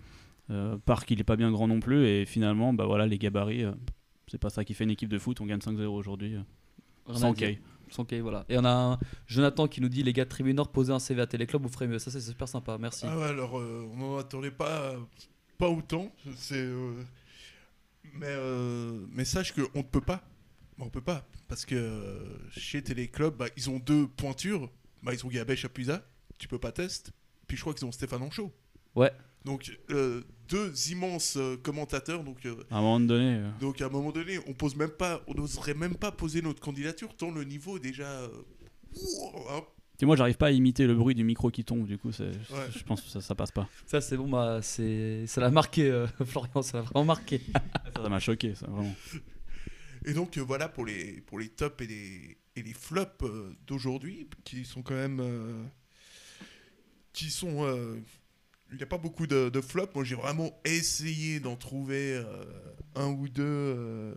Euh, Park, il n'est pas bien grand non plus. Et finalement, bah, voilà, les gabarits, euh, c'est pas ça qui fait une équipe de foot. On gagne cinq zéro aujourd'hui. Euh, sans Kay. Sans Kay, voilà. Et on a un Jonathan qui nous dit, les gars de Tribune Nord, posez un C V à Téléclub, vous ferez mieux. Ça, c'est super sympa, merci. Ah ouais, alors, euh, on n'en attendait pas, pas autant. C'est. Euh... Mais, euh, mais sache qu'on ne peut pas. On peut pas. Parce que chez Téléclub, bah, ils ont deux pointures. Bah, ils ont Gabé Chapuisat, tu peux pas test. Puis je crois qu'ils ont Stéphane Anchaud. Ouais. Donc euh, deux immenses commentateurs. Donc, euh, à un moment donné. Euh. Donc à un moment donné, on pose même pas, on n'oserait même pas poser notre candidature, tant le niveau est déjà. Euh, ouh, hein. Et moi, j'arrive pas à imiter le bruit du micro qui tombe, du coup, c'est, ouais. je pense que ça, ça passe pas. Ça, c'est bon, bah, c'est, ça l'a marqué, euh, Florian, ça l'a vraiment marqué. Ça, ça m'a choqué, ça, vraiment. Et donc euh, voilà pour les, pour les tops et les, et les flops euh, d'aujourd'hui, qui sont quand même... Euh, qui sont... Euh, il n'y a pas beaucoup de, de flops. Moi, j'ai vraiment essayé d'en trouver euh, un ou deux... Euh,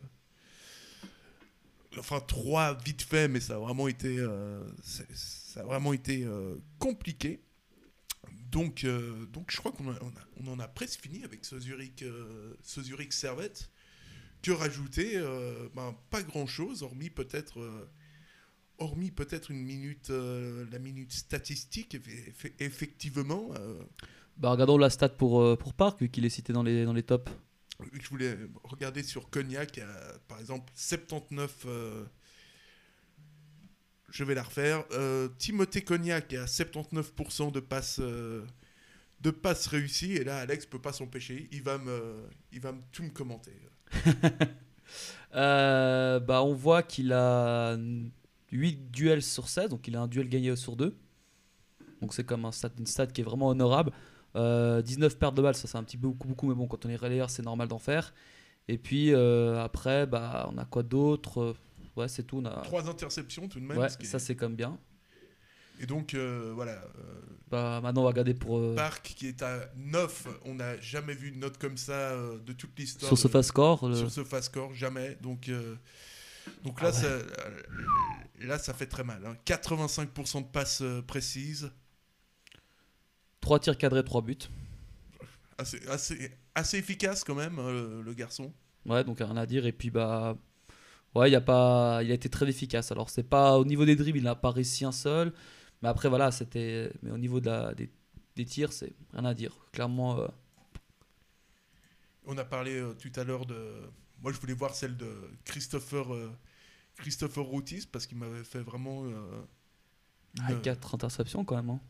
enfin, trois vite fait, mais ça a vraiment été, euh, ça a vraiment été euh, compliqué. Donc, euh, donc, je crois qu'on a, on a, on en a presque fini avec ce Zurich, euh, ce Zurich Servette. Que rajouter, euh, ben, pas grand-chose, hormis peut-être, euh, hormis peut-être une minute, euh, la minute statistique, eff- effectivement. Euh, bah, regardons la stat pour, euh, pour Park, qu'il est cité dans les, dans les tops. Je voulais regarder sur Cognac, euh, par exemple, soixante-dix-neuf... Euh, je vais la refaire. Euh, Timothé Cognat qui a soixante-dix-neuf pour cent de passes, euh, de passes réussies. Et là, Alex ne peut pas s'empêcher. Il va me, il va me, tout me commenter. euh, bah, on voit qu'il a huit duels sur seize. Donc, il a un duel gagné sur deux. Donc, c'est comme un stat, une stat qui est vraiment honorable. Euh, dix-neuf pertes de balles, ça c'est un petit peu beaucoup, beaucoup. Mais bon, quand on est relayeur, c'est normal d'en faire. Et puis, euh, après, bah, on a quoi d'autre ? Ouais, c'est tout. On a... Trois interceptions tout de même. Ouais, ce qui ça est... c'est quand même bien. Et donc, euh, voilà. Euh, bah, maintenant, on va regarder pour... Euh... Park qui est à neuf. On n'a jamais vu une note comme ça euh, de toute l'histoire. Sur ce fast-score. Le... Sur ce fast-score, jamais. Donc, euh, donc là, ah ouais. ça, là, ça fait très mal. Hein. quatre-vingt-cinq pour cent de passes précises. trois tirs cadrés, trois buts. Assez, assez, assez efficace quand même, euh, le garçon. Ouais, donc rien à dire. Et puis, bah... Ouais, y a pas... il a été très efficace. Alors, c'est pas... au niveau des dribbles, il n'a pas réussi un seul. Mais après, voilà, c'était... Mais au niveau de la... des... des tirs, c'est rien à dire. Clairement. Euh... On a parlé euh, tout à l'heure de... Moi, je voulais voir celle de Christopher, euh... Christopher Routis, parce qu'il m'avait fait vraiment... Euh... Une... Ah, quatre interceptions, quand même. Hein.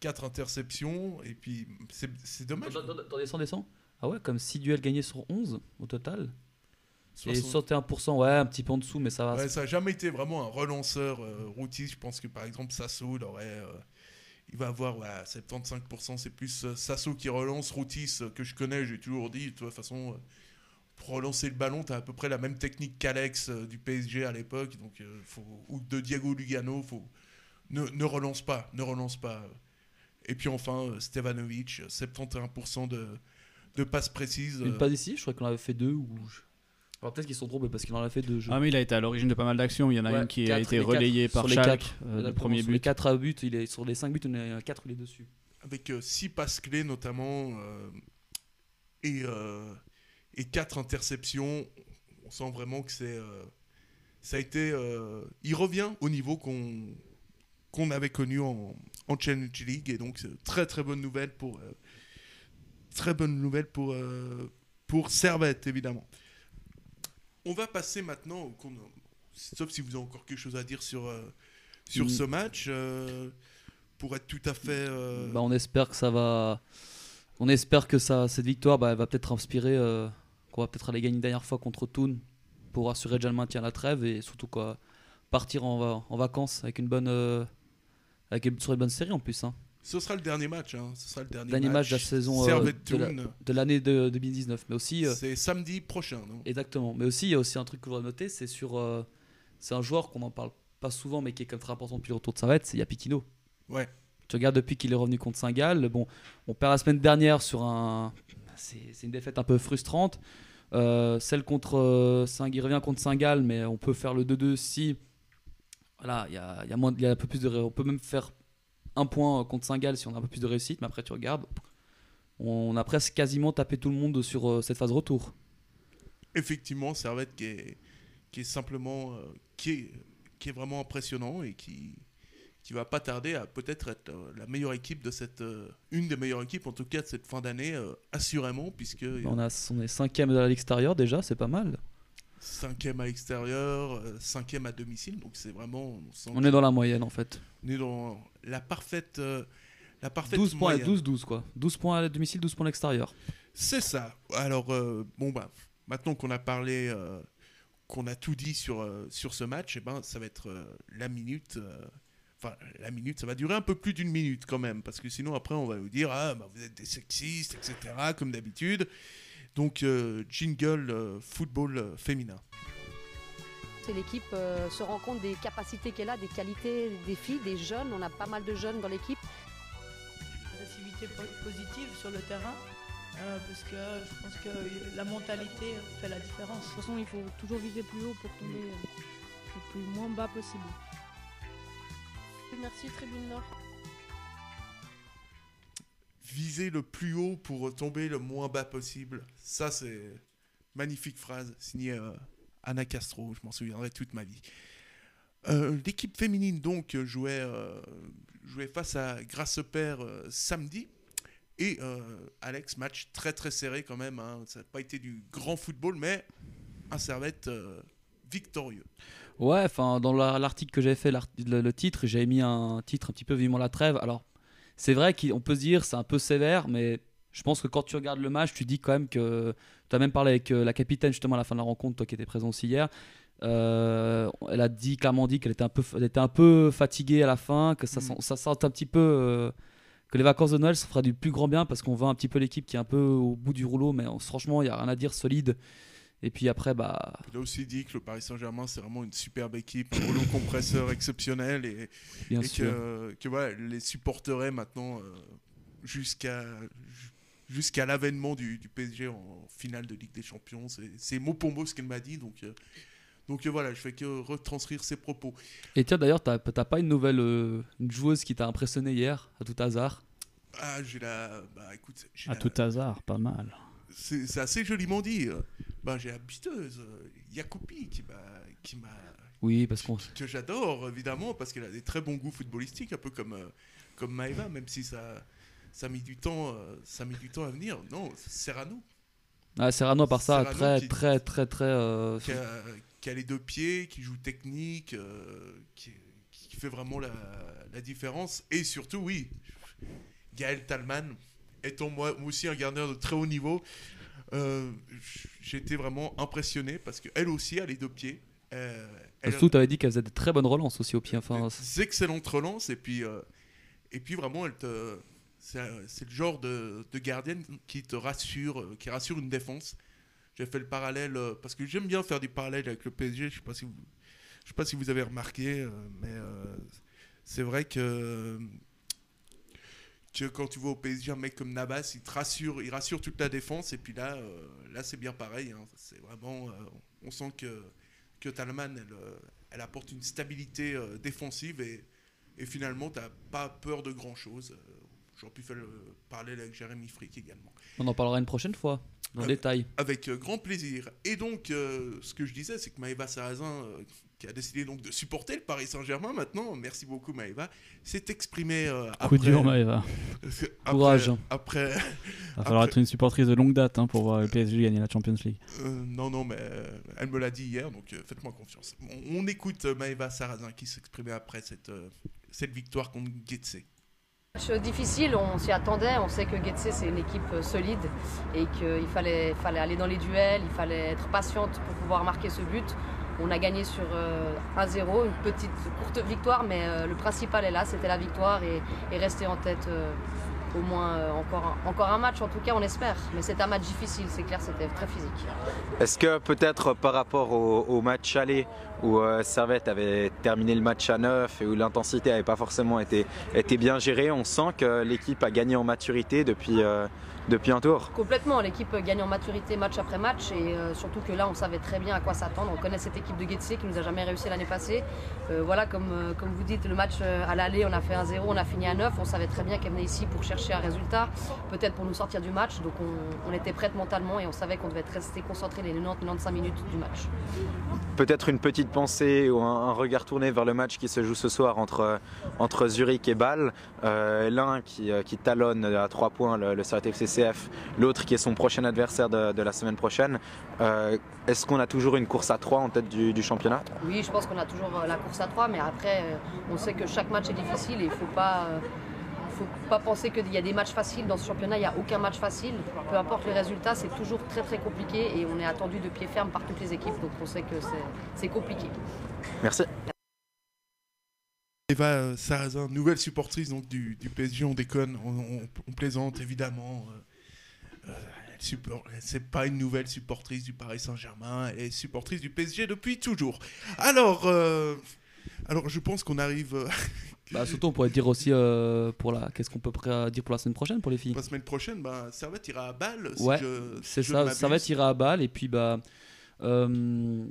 quatre interceptions, et puis... C'est, c'est dommage. T'en descends, descends. Ah ouais, comme six duels gagnés sur onze, au total. Et soixante et un pour cent, ouais, un petit peu en dessous, mais ça va. Ouais, ça n'a jamais été vraiment un relanceur euh, routier. Je pense que par exemple, Sasso, il, aurait, euh, il va avoir ouais, soixante-quinze pour cent. C'est plus euh, Sasso qui relance, Routis euh, que je connais, j'ai toujours dit. De toute façon, euh, pour relancer le ballon, tu as à peu près la même technique qu'Alex euh, du P S G à l'époque, donc, euh, faut, ou de Diego Lugano. Faut, ne, ne relance pas, ne relance pas. Et puis enfin, euh, Stevanović, soixante et un pour cent de, de passes précises. Une passe ici, je crois qu'on avait fait deux ou. Alors peut-être qu'ils sont trompés parce qu'il en a fait deux jeux. Ah mais il a été à l'origine de pas mal d'actions. Il y en a ouais, une qui quatre, a été relayée par chaque euh, le premier but. Sur les quatre à but, il est sur les cinq buts, il y en a quatre où il est dessus. Avec euh, six passes clés notamment euh, et euh, et quatre interceptions. On sent vraiment que c'est euh, ça a été. Euh, il revient au niveau qu'on qu'on avait connu en, en Challenge League et donc c'est très très bonne nouvelle pour euh, très bonne nouvelle pour euh, pour Servette évidemment. On va passer maintenant, sauf si vous avez encore quelque chose à dire sur, euh, sur ce match, euh, pour être tout à fait... Euh... Bah on espère que ça va... On espère que ça, cette victoire bah, elle va peut-être inspirer, euh, qu'on va peut-être aller gagner une dernière fois contre Thun pour assurer déjà le maintien à la trêve et surtout quoi, partir en, en vacances avec une bonne, euh, avec une, sur une bonne série en plus. Hein. Ce sera le dernier match, hein. Ce sera le dernier, dernier match, match de la saison euh, de, la, de l'année de, de deux mille dix-neuf, mais aussi euh, c'est samedi prochain, non ? Exactement. Mais aussi il y a aussi un truc que je voudrais noter, c'est sur, euh, c'est un joueur qu'on n'en parle pas souvent, mais qui est quand même très important depuis le retour de Servette, c'est Yapikino. Ouais. Tu regardes depuis qu'il est revenu contre Saint-Gall, bon, on perd la semaine dernière sur un, c'est, c'est une défaite un peu frustrante. Euh, celle contre, euh, Saint... il revient contre Saint-Gall, mais on peut faire le deux deux si, voilà, il y a, y a moins, il y a un peu plus de, on peut même faire un point contre Saint-Gall si on a un peu plus de réussite, mais après tu regardes, on a presque quasiment tapé tout le monde sur euh, cette phase retour. Effectivement, Servette qui est, qui est simplement, euh, qui, est, qui est vraiment impressionnant et qui qui va pas tarder à peut-être être euh, la meilleure équipe de cette, euh, une des meilleures équipes en tout cas de cette fin d'année, euh, assurément puisque on a, on est cinquième à l'extérieur déjà, c'est pas mal. Cinquième à l'extérieur, cinquième à domicile, donc c'est vraiment... On, on est dans la moyenne en fait. On est dans la parfaite, euh, la parfaite douze points, moyenne. douze douze quoi. douze points à domicile, douze points à l'extérieur. C'est ça. Alors, euh, bon bah, maintenant qu'on a parlé, euh, qu'on a tout dit sur, euh, sur ce match, eh ben, ça va être euh, la minute... Enfin, euh, la minute, ça va durer un peu plus d'une minute quand même, parce que sinon après on va vous dire « Ah, bah, vous êtes des sexistes, et cetera » comme d'habitude. Donc, euh, jingle euh, football euh, féminin. L'équipe euh, se rend compte des capacités qu'elle a, des qualités des filles, des jeunes. On a pas mal de jeunes dans l'équipe. Agressivité positive sur le terrain, euh, parce que euh, je pense que la mentalité fait la différence. De toute façon, il faut toujours viser plus haut pour tomber euh, le plus moins bas possible. Merci Tribune Nord. Viser le plus haut pour tomber le moins bas possible. Ça, c'est une magnifique phrase signée euh, Anna Castro, je m'en souviendrai toute ma vie. Euh, L'équipe féminine donc jouait, euh, jouait face à Grassepair euh, samedi. Et euh, Alex, match très très serré quand même. Hein. Ça n'a pas été du grand football, mais un Servette euh, victorieux. Ouais, enfin dans l'article que j'avais fait, le, le titre, j'avais mis un titre un petit peu vivement la trêve. Alors c'est vrai qu'on peut se dire c'est un peu sévère, mais je pense que quand tu regardes le match, tu dis quand même que... Tu as même parlé avec la capitaine justement à la fin de la rencontre, toi qui étais présent aussi hier. Euh, elle a dit, clairement dit qu'elle était, était un peu fatiguée à la fin, que ça, mmh. ça sent un petit peu... Euh, que les vacances de Noël se fera du plus grand bien parce qu'on voit un petit peu l'équipe qui est un peu au bout du rouleau, mais on, franchement, il n'y a rien à dire, solide. Et puis après, bah... Il a aussi dit que le Paris Saint-Germain, c'est vraiment une superbe équipe, un rouleau compresseur exceptionnel et, et que, que voilà, les supporterait maintenant euh, jusqu'à... jusqu'à l'avènement du, du P S G en finale de Ligue des Champions. C'est mot pour mot ce qu'elle m'a dit. Donc, euh, donc euh, voilà, je fais que retranscrire ses propos. Et tiens, d'ailleurs, tu n'as pas une nouvelle euh, une joueuse qui t'a impressionné hier, à tout hasard? Ah, j'ai la... Bah, écoute, j'ai à la... tout hasard, pas mal. C'est assez joliment dit. Bah, j'ai la biteuse, Jacopi, qui m'a... Oui, parce qu'on... Que j'adore, évidemment, parce qu'elle a des très bons goûts footballistiques, un peu comme, euh, comme Maéva, même si ça... Ça a mis du temps, ça a mis du temps à venir. Non, Serrano. Ah, Serrano, à part ça, Serrano très, qui, très, très, très... Euh... Qui, a, qui a les deux pieds, qui joue technique, euh, qui, qui fait vraiment la, la différence. Et surtout, oui, Gaëlle Thalmann, étant moi aussi un gardien de très haut niveau, euh, j'étais vraiment impressionné parce qu'elle aussi a les deux pieds. Euh, elle surtout, tu avais dit qu'elle faisait de très bonnes relances aussi au pied. Enfin, des excellentes relances. Et puis, euh, et puis vraiment, elle te... C'est le genre de, de gardienne qui te rassure, qui rassure une défense. J'ai fait le parallèle, parce que j'aime bien faire des parallèles avec le P S G, je ne sais pas si vous, je sais pas si vous avez remarqué, mais euh, c'est vrai que, que quand tu vois au P S G un mec comme Navas, il te rassure, il rassure toute la défense, et puis là, euh, là c'est bien pareil. Hein. C'est vraiment, euh, on sent que, que Thalmann, elle, elle apporte une stabilité euh, défensive, et, et finalement, tu n'as pas peur de grand-chose. J'aurais pu faire le parallèle avec Jérémy Frick également. On en parlera une prochaine fois, dans le euh, détail. Avec euh, grand plaisir. Et donc, euh, ce que je disais, c'est que Maéva Sarrasin, euh, qui a décidé donc de supporter le Paris Saint-Germain maintenant, merci beaucoup Maéva, s'est exprimée euh, après... Coup dur Maéva. après, Courage. Après, après, Il va falloir après... être une supportrice de longue date hein, pour voir le P S G gagner la Champions League. Euh, non, non, mais euh, elle me l'a dit hier, donc euh, faites-moi confiance. On, on écoute euh, Maéva Sarrasin qui s'exprimait après cette, euh, cette victoire contre Getse. Match difficile, on s'y attendait, on sait que Getse c'est une équipe solide et qu'il fallait, fallait aller dans les duels, il fallait être patiente pour pouvoir marquer ce but. On a gagné sur un zéro, une petite courte victoire, mais le principal est là, c'était la victoire et, et rester en tête au moins encore, encore un match, en tout cas on espère. Mais c'est un match difficile, c'est clair, c'était très physique. Est-ce que peut-être par rapport au, au match aller où euh, Servette avait terminé le match à neuf et où l'intensité n'avait pas forcément été, été bien gérée. On sent que l'équipe a gagné en maturité depuis, euh, depuis un tour. Complètement, l'équipe gagne en maturité match après match et euh, surtout que là on savait très bien à quoi s'attendre. On connaît cette équipe de Getse qui nous a jamais réussi l'année passée. Euh, voilà, comme, euh, comme vous dites, le match à l'aller on a fait un zéro, on a fini à neuf. On savait très bien qu'elle venait ici pour chercher un résultat, peut-être pour nous sortir du match. Donc on, on était prête mentalement et on savait qu'on devait rester concentré les quatre-vingt-quinze minutes du match. Peut-être une petite pensée ou un, un regard tourné vers le match qui se joue ce soir entre, entre Zurich et Bâle. Euh, L'un qui, qui talonne à trois points le, le Servette F C C F, l'autre qui est son prochain adversaire de, de la semaine prochaine. Euh, Est-ce qu'on a toujours une course à trois en tête du, du championnat? Oui, je pense qu'on a toujours la course à trois, mais après on sait que chaque match est difficile et il ne faut pas... Il ne faut pas penser qu'il y a des matchs faciles dans ce championnat, il n'y a aucun match facile. Peu importe le résultat, c'est toujours très très compliqué et on est attendu de pied ferme par toutes les équipes, donc on sait que c'est compliqué. Merci. Maéva Sarrasin, nouvelle supportrice donc, du, du P S G, on déconne, on, on, on plaisante évidemment. Euh, elle c'est pas une nouvelle supportrice du Paris Saint-Germain, elle est supportrice du P S G depuis toujours. Alors, euh, alors je pense qu'on arrive... Euh, bah, surtout, on pourrait dire aussi, euh, pour la... qu'est-ce qu'on peut dire pour la semaine prochaine pour les filles ? Pour la semaine prochaine, bah, Servette ira à Bâle. Si ouais, je, c'est je ça, Servette ira à Bâle et puis... Bah, euh,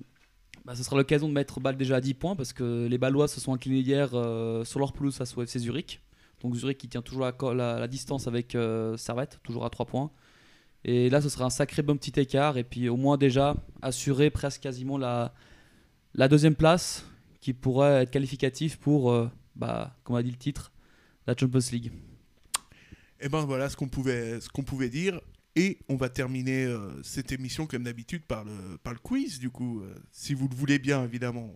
Bah, ce sera l'occasion de mettre Bâle déjà à dix points parce que les Balois se sont inclinés hier euh, sur leur pelouse face au F C Zurich. Donc Zurich qui tient toujours la, la, la distance avec euh, Servette, toujours à trois points. Et là, ce sera un sacré bon petit écart. Et puis au moins déjà assurer presque quasiment la, la deuxième place qui pourrait être qualificative pour, euh, bah, comme a dit le titre, la Champions League. Et ben voilà ce qu'on pouvait, ce qu'on pouvait dire. Et on va terminer euh, cette émission, comme d'habitude, par le, par le quiz, du coup, euh, si vous le voulez bien, évidemment.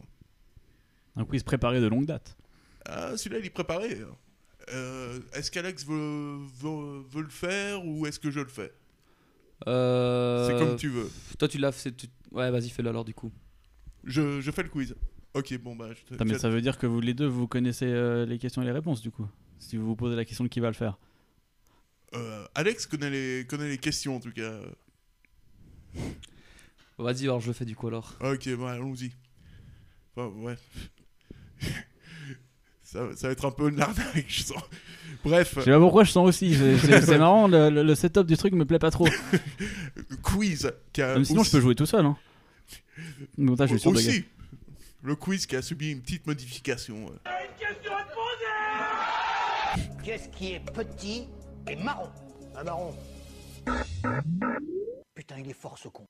Un quiz préparé de longue date. Ah, celui-là, il est préparé. Euh, est-ce qu'Alex veut, veut, veut le faire ou est-ce que je le fais ? euh... C'est comme tu veux. Toi, tu l'as fait. Tu... Ouais, vas-y, fais-le alors, du coup. Je, je fais le quiz. Ok, bon, bah... Je te... Attends, mais ça veut dire que vous, les deux, vous connaissez euh, les questions et les réponses, du coup. Si vous vous posez la question, qui va le faire ? Euh, Alex connaît les, connaît les questions en tout cas. Vas-y, alors je le fais du coup alors. Ok, bah, allons-y. Enfin, ouais. ça, ça va être un peu une arnaque, je sens. Bref. Je sais pas pourquoi je sens aussi. C'est, c'est, c'est marrant, le, le, le setup du truc me plaît pas trop. Quiz. Même sinon, aussi... je peux jouer tout seul. Hein. Donc, là, je suis sûr aussi, de le quiz qui a subi une petite modification. Euh. Une question à te poser. Qu'est-ce qui est petit ? Et marron, un marron. Putain, il est fort ce con.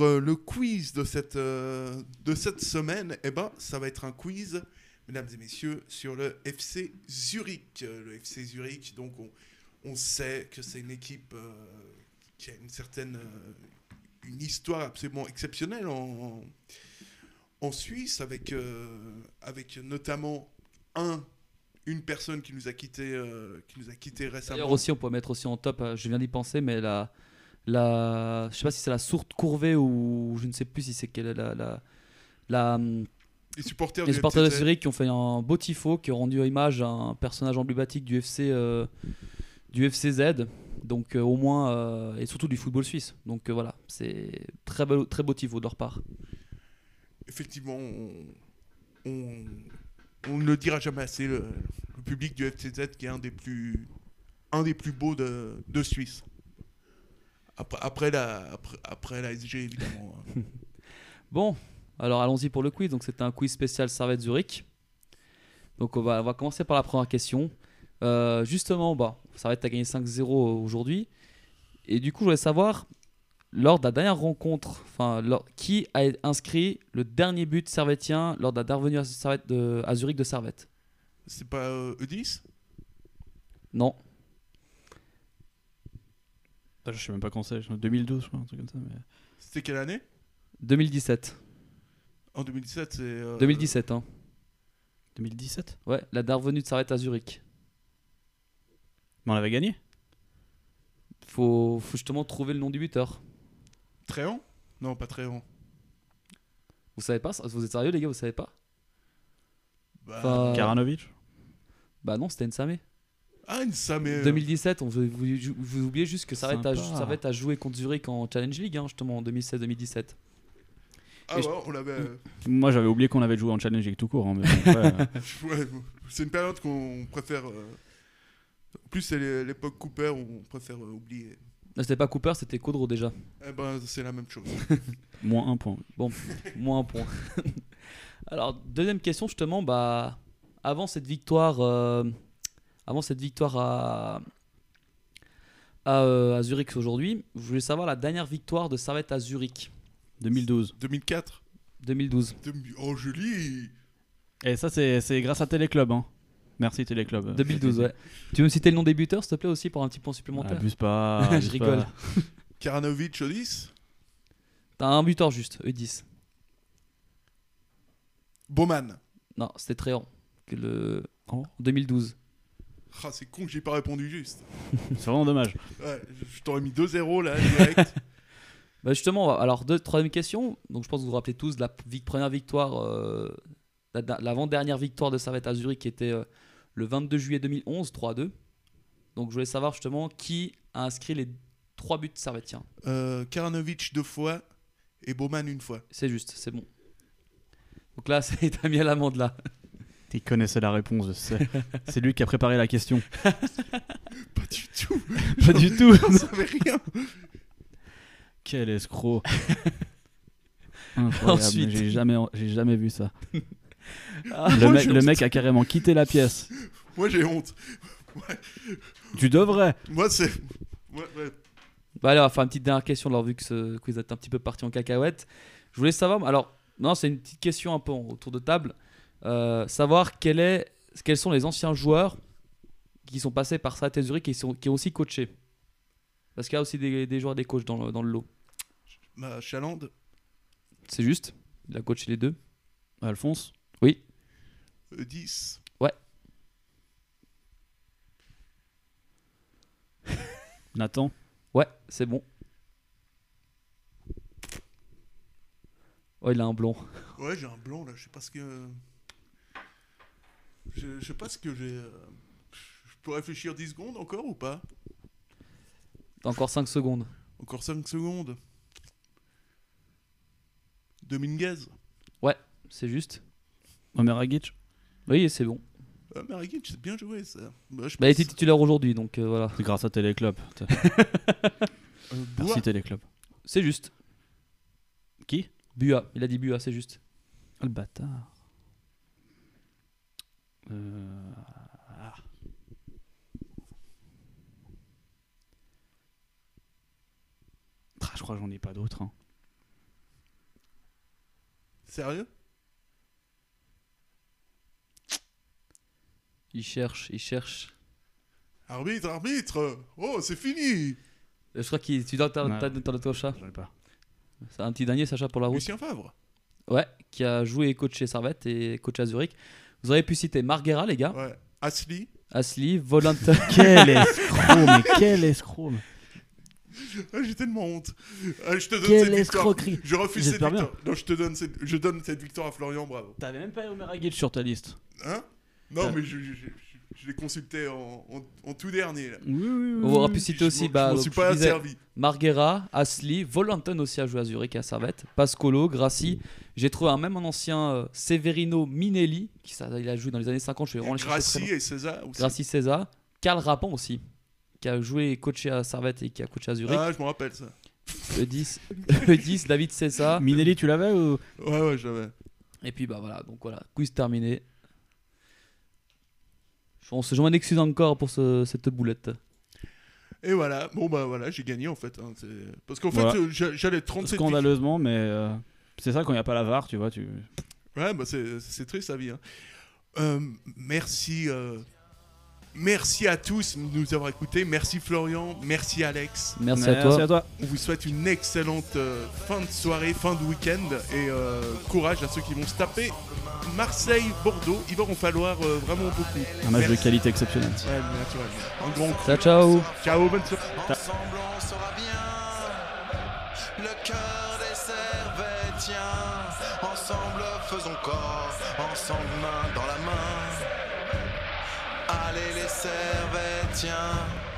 Euh, le quiz de cette, euh, de cette semaine, eh ben, ça va être un quiz, mesdames et messieurs, sur le F C Zurich. Euh, le F C Zurich, donc on, on sait que c'est une équipe euh, qui a une certaine, euh, une histoire absolument exceptionnelle en, en, en Suisse, avec, euh, avec notamment un... Une personne qui nous a quittés, euh, qui nous a quittés récemment. D'ailleurs aussi, on peut mettre aussi en top. Je viens d'y penser, mais la, la, je sais pas si c'est la Sourde Courvée ou je ne sais plus si c'est quelle la, la, la, les supporters, les supporters de Zurich qui ont fait un beau tifo, qui ont rendu hommage à un personnage emblématique du F C, euh, du F C Z. Donc euh, au moins euh, et surtout du football suisse. Donc euh, voilà, c'est très beau, très beau tifo de leur part. Effectivement, on. on... On ne le dira jamais assez, le, le public du F C Z qui est un des plus, un des plus beaux de, de Suisse. Après, après, la, après, après la S G, évidemment. Bon, alors allons-y pour le quiz. Donc, c'est un quiz spécial Servette Zurich. Donc, on va, on va commencer par la première question. Euh, justement, bah, Servette a gagné cinq zéro aujourd'hui. Et du coup, je voulais savoir, lors de la dernière rencontre, enfin, lors, qui a inscrit le dernier but servettien lors de la dernière venue à, Servette de, à Zurich de Servette ? C'est pas euh, Eudis ? Non. Ah, je sais même pas quand c'est, deux mille douze, je crois, un truc comme ça. Mais... C'était quelle année ? deux mille dix-sept. En deux mille dix-sept, c'est. Euh... deux mille dix-sept, hein. deux mille dix-sept ? Ouais, la dernière venue de Servette à Zurich. Mais on avait gagné ? Faut, faut justement trouver le nom du buteur. Tréant ? Non, pas Tréant. Vous savez pas ? Vous êtes sérieux, les gars ? Vous savez pas ? Bah, enfin, Karanović ? Bah non, c'était Nsame. Ah, Nsame ! deux mille dix-sept, on, vous, vous, vous oubliez juste que Servette a, a joué contre Zurich en Challenge League, hein, justement, en deux mille seize deux mille dix-sept. Ah ouais, bah, je... on l'avait... Moi, j'avais oublié qu'on avait joué en Challenge League tout court. Hein, mais après, euh... ouais, c'est une période qu'on préfère... Euh... En plus, c'est l'époque Cooper, on préfère euh, oublier. C'était pas Cooper, c'était Codro déjà. Eh ben, c'est la même chose. Moins un point. Bon, moins un point. Alors, deuxième question, justement, bah, avant cette victoire, euh, avant cette victoire à, à, euh, à Zurich aujourd'hui, je voulais savoir la dernière victoire de Servette à Zurich. deux mille douze. deux mille quatre. deux mille douze. Oh, joli. Et ça, c'est, c'est grâce à Téléclub, hein. Merci Téléclub. deux mille douze, ouais. Tu veux me citer le nom des buteurs, s'il te plaît, aussi, pour un petit point supplémentaire ? Abuse pas. Je rigole. Karanović, Eudis ? T'as un buteur juste, Eudis. Beaumann ? Non, c'était Tréant. Le... En deux mille douze. Ah, c'est con que j'ai pas répondu juste. C'est vraiment dommage. Ouais, je t'aurais mis deux zéro là, direct. Bah justement, alors, deux, troisième question. Donc, je pense que vous vous rappelez tous de la première victoire, euh, l'avant-dernière victoire de Servette à Zurich qui était. Euh, Le vingt-deux juillet deux mille onze, trois à deux. Donc je voulais savoir justement qui a inscrit les Trois buts servettiens. Euh, Karanović deux fois et Beaumann une fois. C'est juste, c'est bon. Donc là, t'as mis à l'amende là. Il connaissait la réponse. C'est, c'est lui qui a préparé la question. Pas du tout. Pas du tout. J'en savais rien. Quel escroc. Incroyable. Ensuite, j'ai jamais, j'ai jamais vu ça. Ah, le, moi, mec, le mec a carrément quitté la pièce. Moi j'ai honte. Ouais. Tu devrais. Moi c'est. Ouais, ouais. Bah allez, on va faire une petite dernière question alors vu que ce quiz est un petit peu parti en cacahuète. Je voulais savoir. Alors non, c'est une petite question un peu autour de table. Euh, savoir quel est, quels sont les anciens joueurs qui sont passés par Servette Zurich et qui, sont, qui ont aussi coaché. Parce qu'il y a aussi des, des joueurs et des coachs dans le, dans le lot. Bah, Chalande. C'est juste. Il a coaché les deux. Alphonse. Oui. dix. Ouais. Nathan. Ouais, c'est bon. Oh, il a un blanc. Ouais, j'ai un blanc là. Je sais pas ce que... Je, je sais pas ce que j'ai... Je peux réfléchir dix secondes encore ou pas? T'as encore cinq secondes. Encore cinq secondes. Dominguez. Ouais, c'est juste. Omeragić. Oui, c'est bon. Omeragić, c'est bien joué ça. Bah, je bah pense... il était titulaire aujourd'hui, donc euh, voilà. C'est grâce à Téléclub. euh, Merci Téléclub. C'est juste. Qui? Bua. Il a dit Bua, c'est juste. Le bâtard. Euh... Ah. Ah, je crois que j'en ai pas d'autres. Hein. Sérieux? Il cherche, il cherche. Arbitre, arbitre! Oh, c'est fini! Je crois que tu dois t'en noter au chat. J'en ai pas. C'est un petit dernier, Sacha, pour la route. Lucien Favre? Ouais, qui a joué et coaché Servette et coaché à Zurich. Vous auriez pu citer Marguera, les gars. Ouais. Asli. Asli, Volanta. Quel escroc, mais quel escroc. Ah, j'ai tellement honte. Ah, je te donne quelle cette escroquerie. Victoire. Je refuse cette victoire. Non, je te donne cette... je donne cette victoire à Florian, bravo. T'avais même pas Omeragić sur ta liste. Hein? Non, t'as... mais je, je, je, je l'ai consulté en, en, en tout dernier. Là. Oui, oui, oui. On aurait pu citer aussi. Je, bah, je m'en suis pas servi. Marguera, Asli, Volanta aussi a joué à Zurich et à Servette. Pascolo, Gracie. J'ai trouvé un, même un ancien euh, Severino Minelli, qui ça, il a joué dans les années cinquante. Je vais vraiment Gracie et César aussi. Gracie, César. Karl Rappan aussi, qui a joué et coaché à Servette et qui a coaché à Zurich. Ah, je m'en rappelle ça. E dix, E dix David César. Minelli, tu l'avais ou... Ouais, ouais, je l'avais. Et puis, bah voilà, donc voilà, quiz terminé. On se m'en excuse encore pour ce, cette boulette. Et voilà, bon bah voilà, j'ai gagné en fait. Hein. C'est... Parce qu'en voilà. fait, j'allais trente-sept... Scandaleusement, mais... Euh... C'est ça, quand il n'y a pas la V A R, tu vois. Tu... Ouais, bah c'est, c'est triste la vie. Hein. Euh, merci, euh, merci à tous de nous avoir écoutés. Merci Florian, merci Alex. Merci, merci à, toi. à toi. On vous souhaite une excellente euh, fin de soirée, fin de week-end. Et euh, courage à ceux qui vont se taper. Marseille-Bordeaux, il va en falloir euh, vraiment beaucoup. Un match merci. de qualité exceptionnelle. Ouais, naturellement. Un grand coup. Ciao, ciao. Ciao, bonne soirée. Ensemble, on sera bien. Le cœur. Ensemble faisons corps, ensemble main dans la main. Allez les Servettiens.